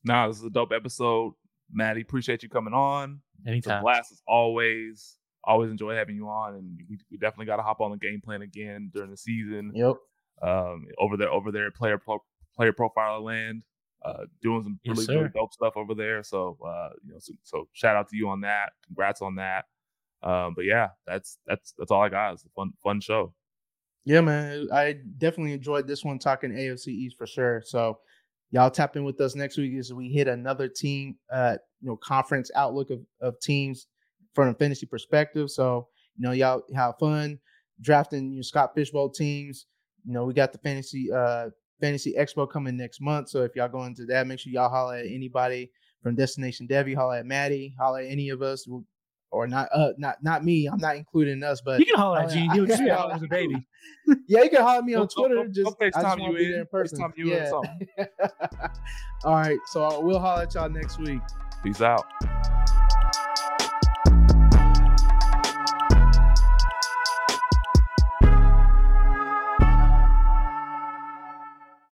Nah, this is a dope episode. Matty, appreciate you coming on. Anytime. It's a blast as always. Always enjoy having you on, and we definitely got to hop on the Game Plan again during the season. Yep. Over there, at player Profiler land, doing some really dope stuff over there. So, so shout out to you on that. Congrats on that. That's all I got. It's a fun show. Yeah, man, I definitely enjoyed this one talking AFC East for sure. So, y'all tap in with us next week as we hit another team, conference outlook of teams. From a fantasy perspective. So, y'all have fun drafting your Scott Fishbowl teams. We got the fantasy Fantasy Expo coming next month. So if y'all going to that, make sure y'all holler at anybody from Destination Devi, holler at Matty, holler at any of us, or not me. I'm not including us, but you can holler at G. You can holler as a baby. Yeah, you can holler at me on Twitter. I just want to be there in person. Yeah. All right, so we'll holler at y'all next week. Peace out.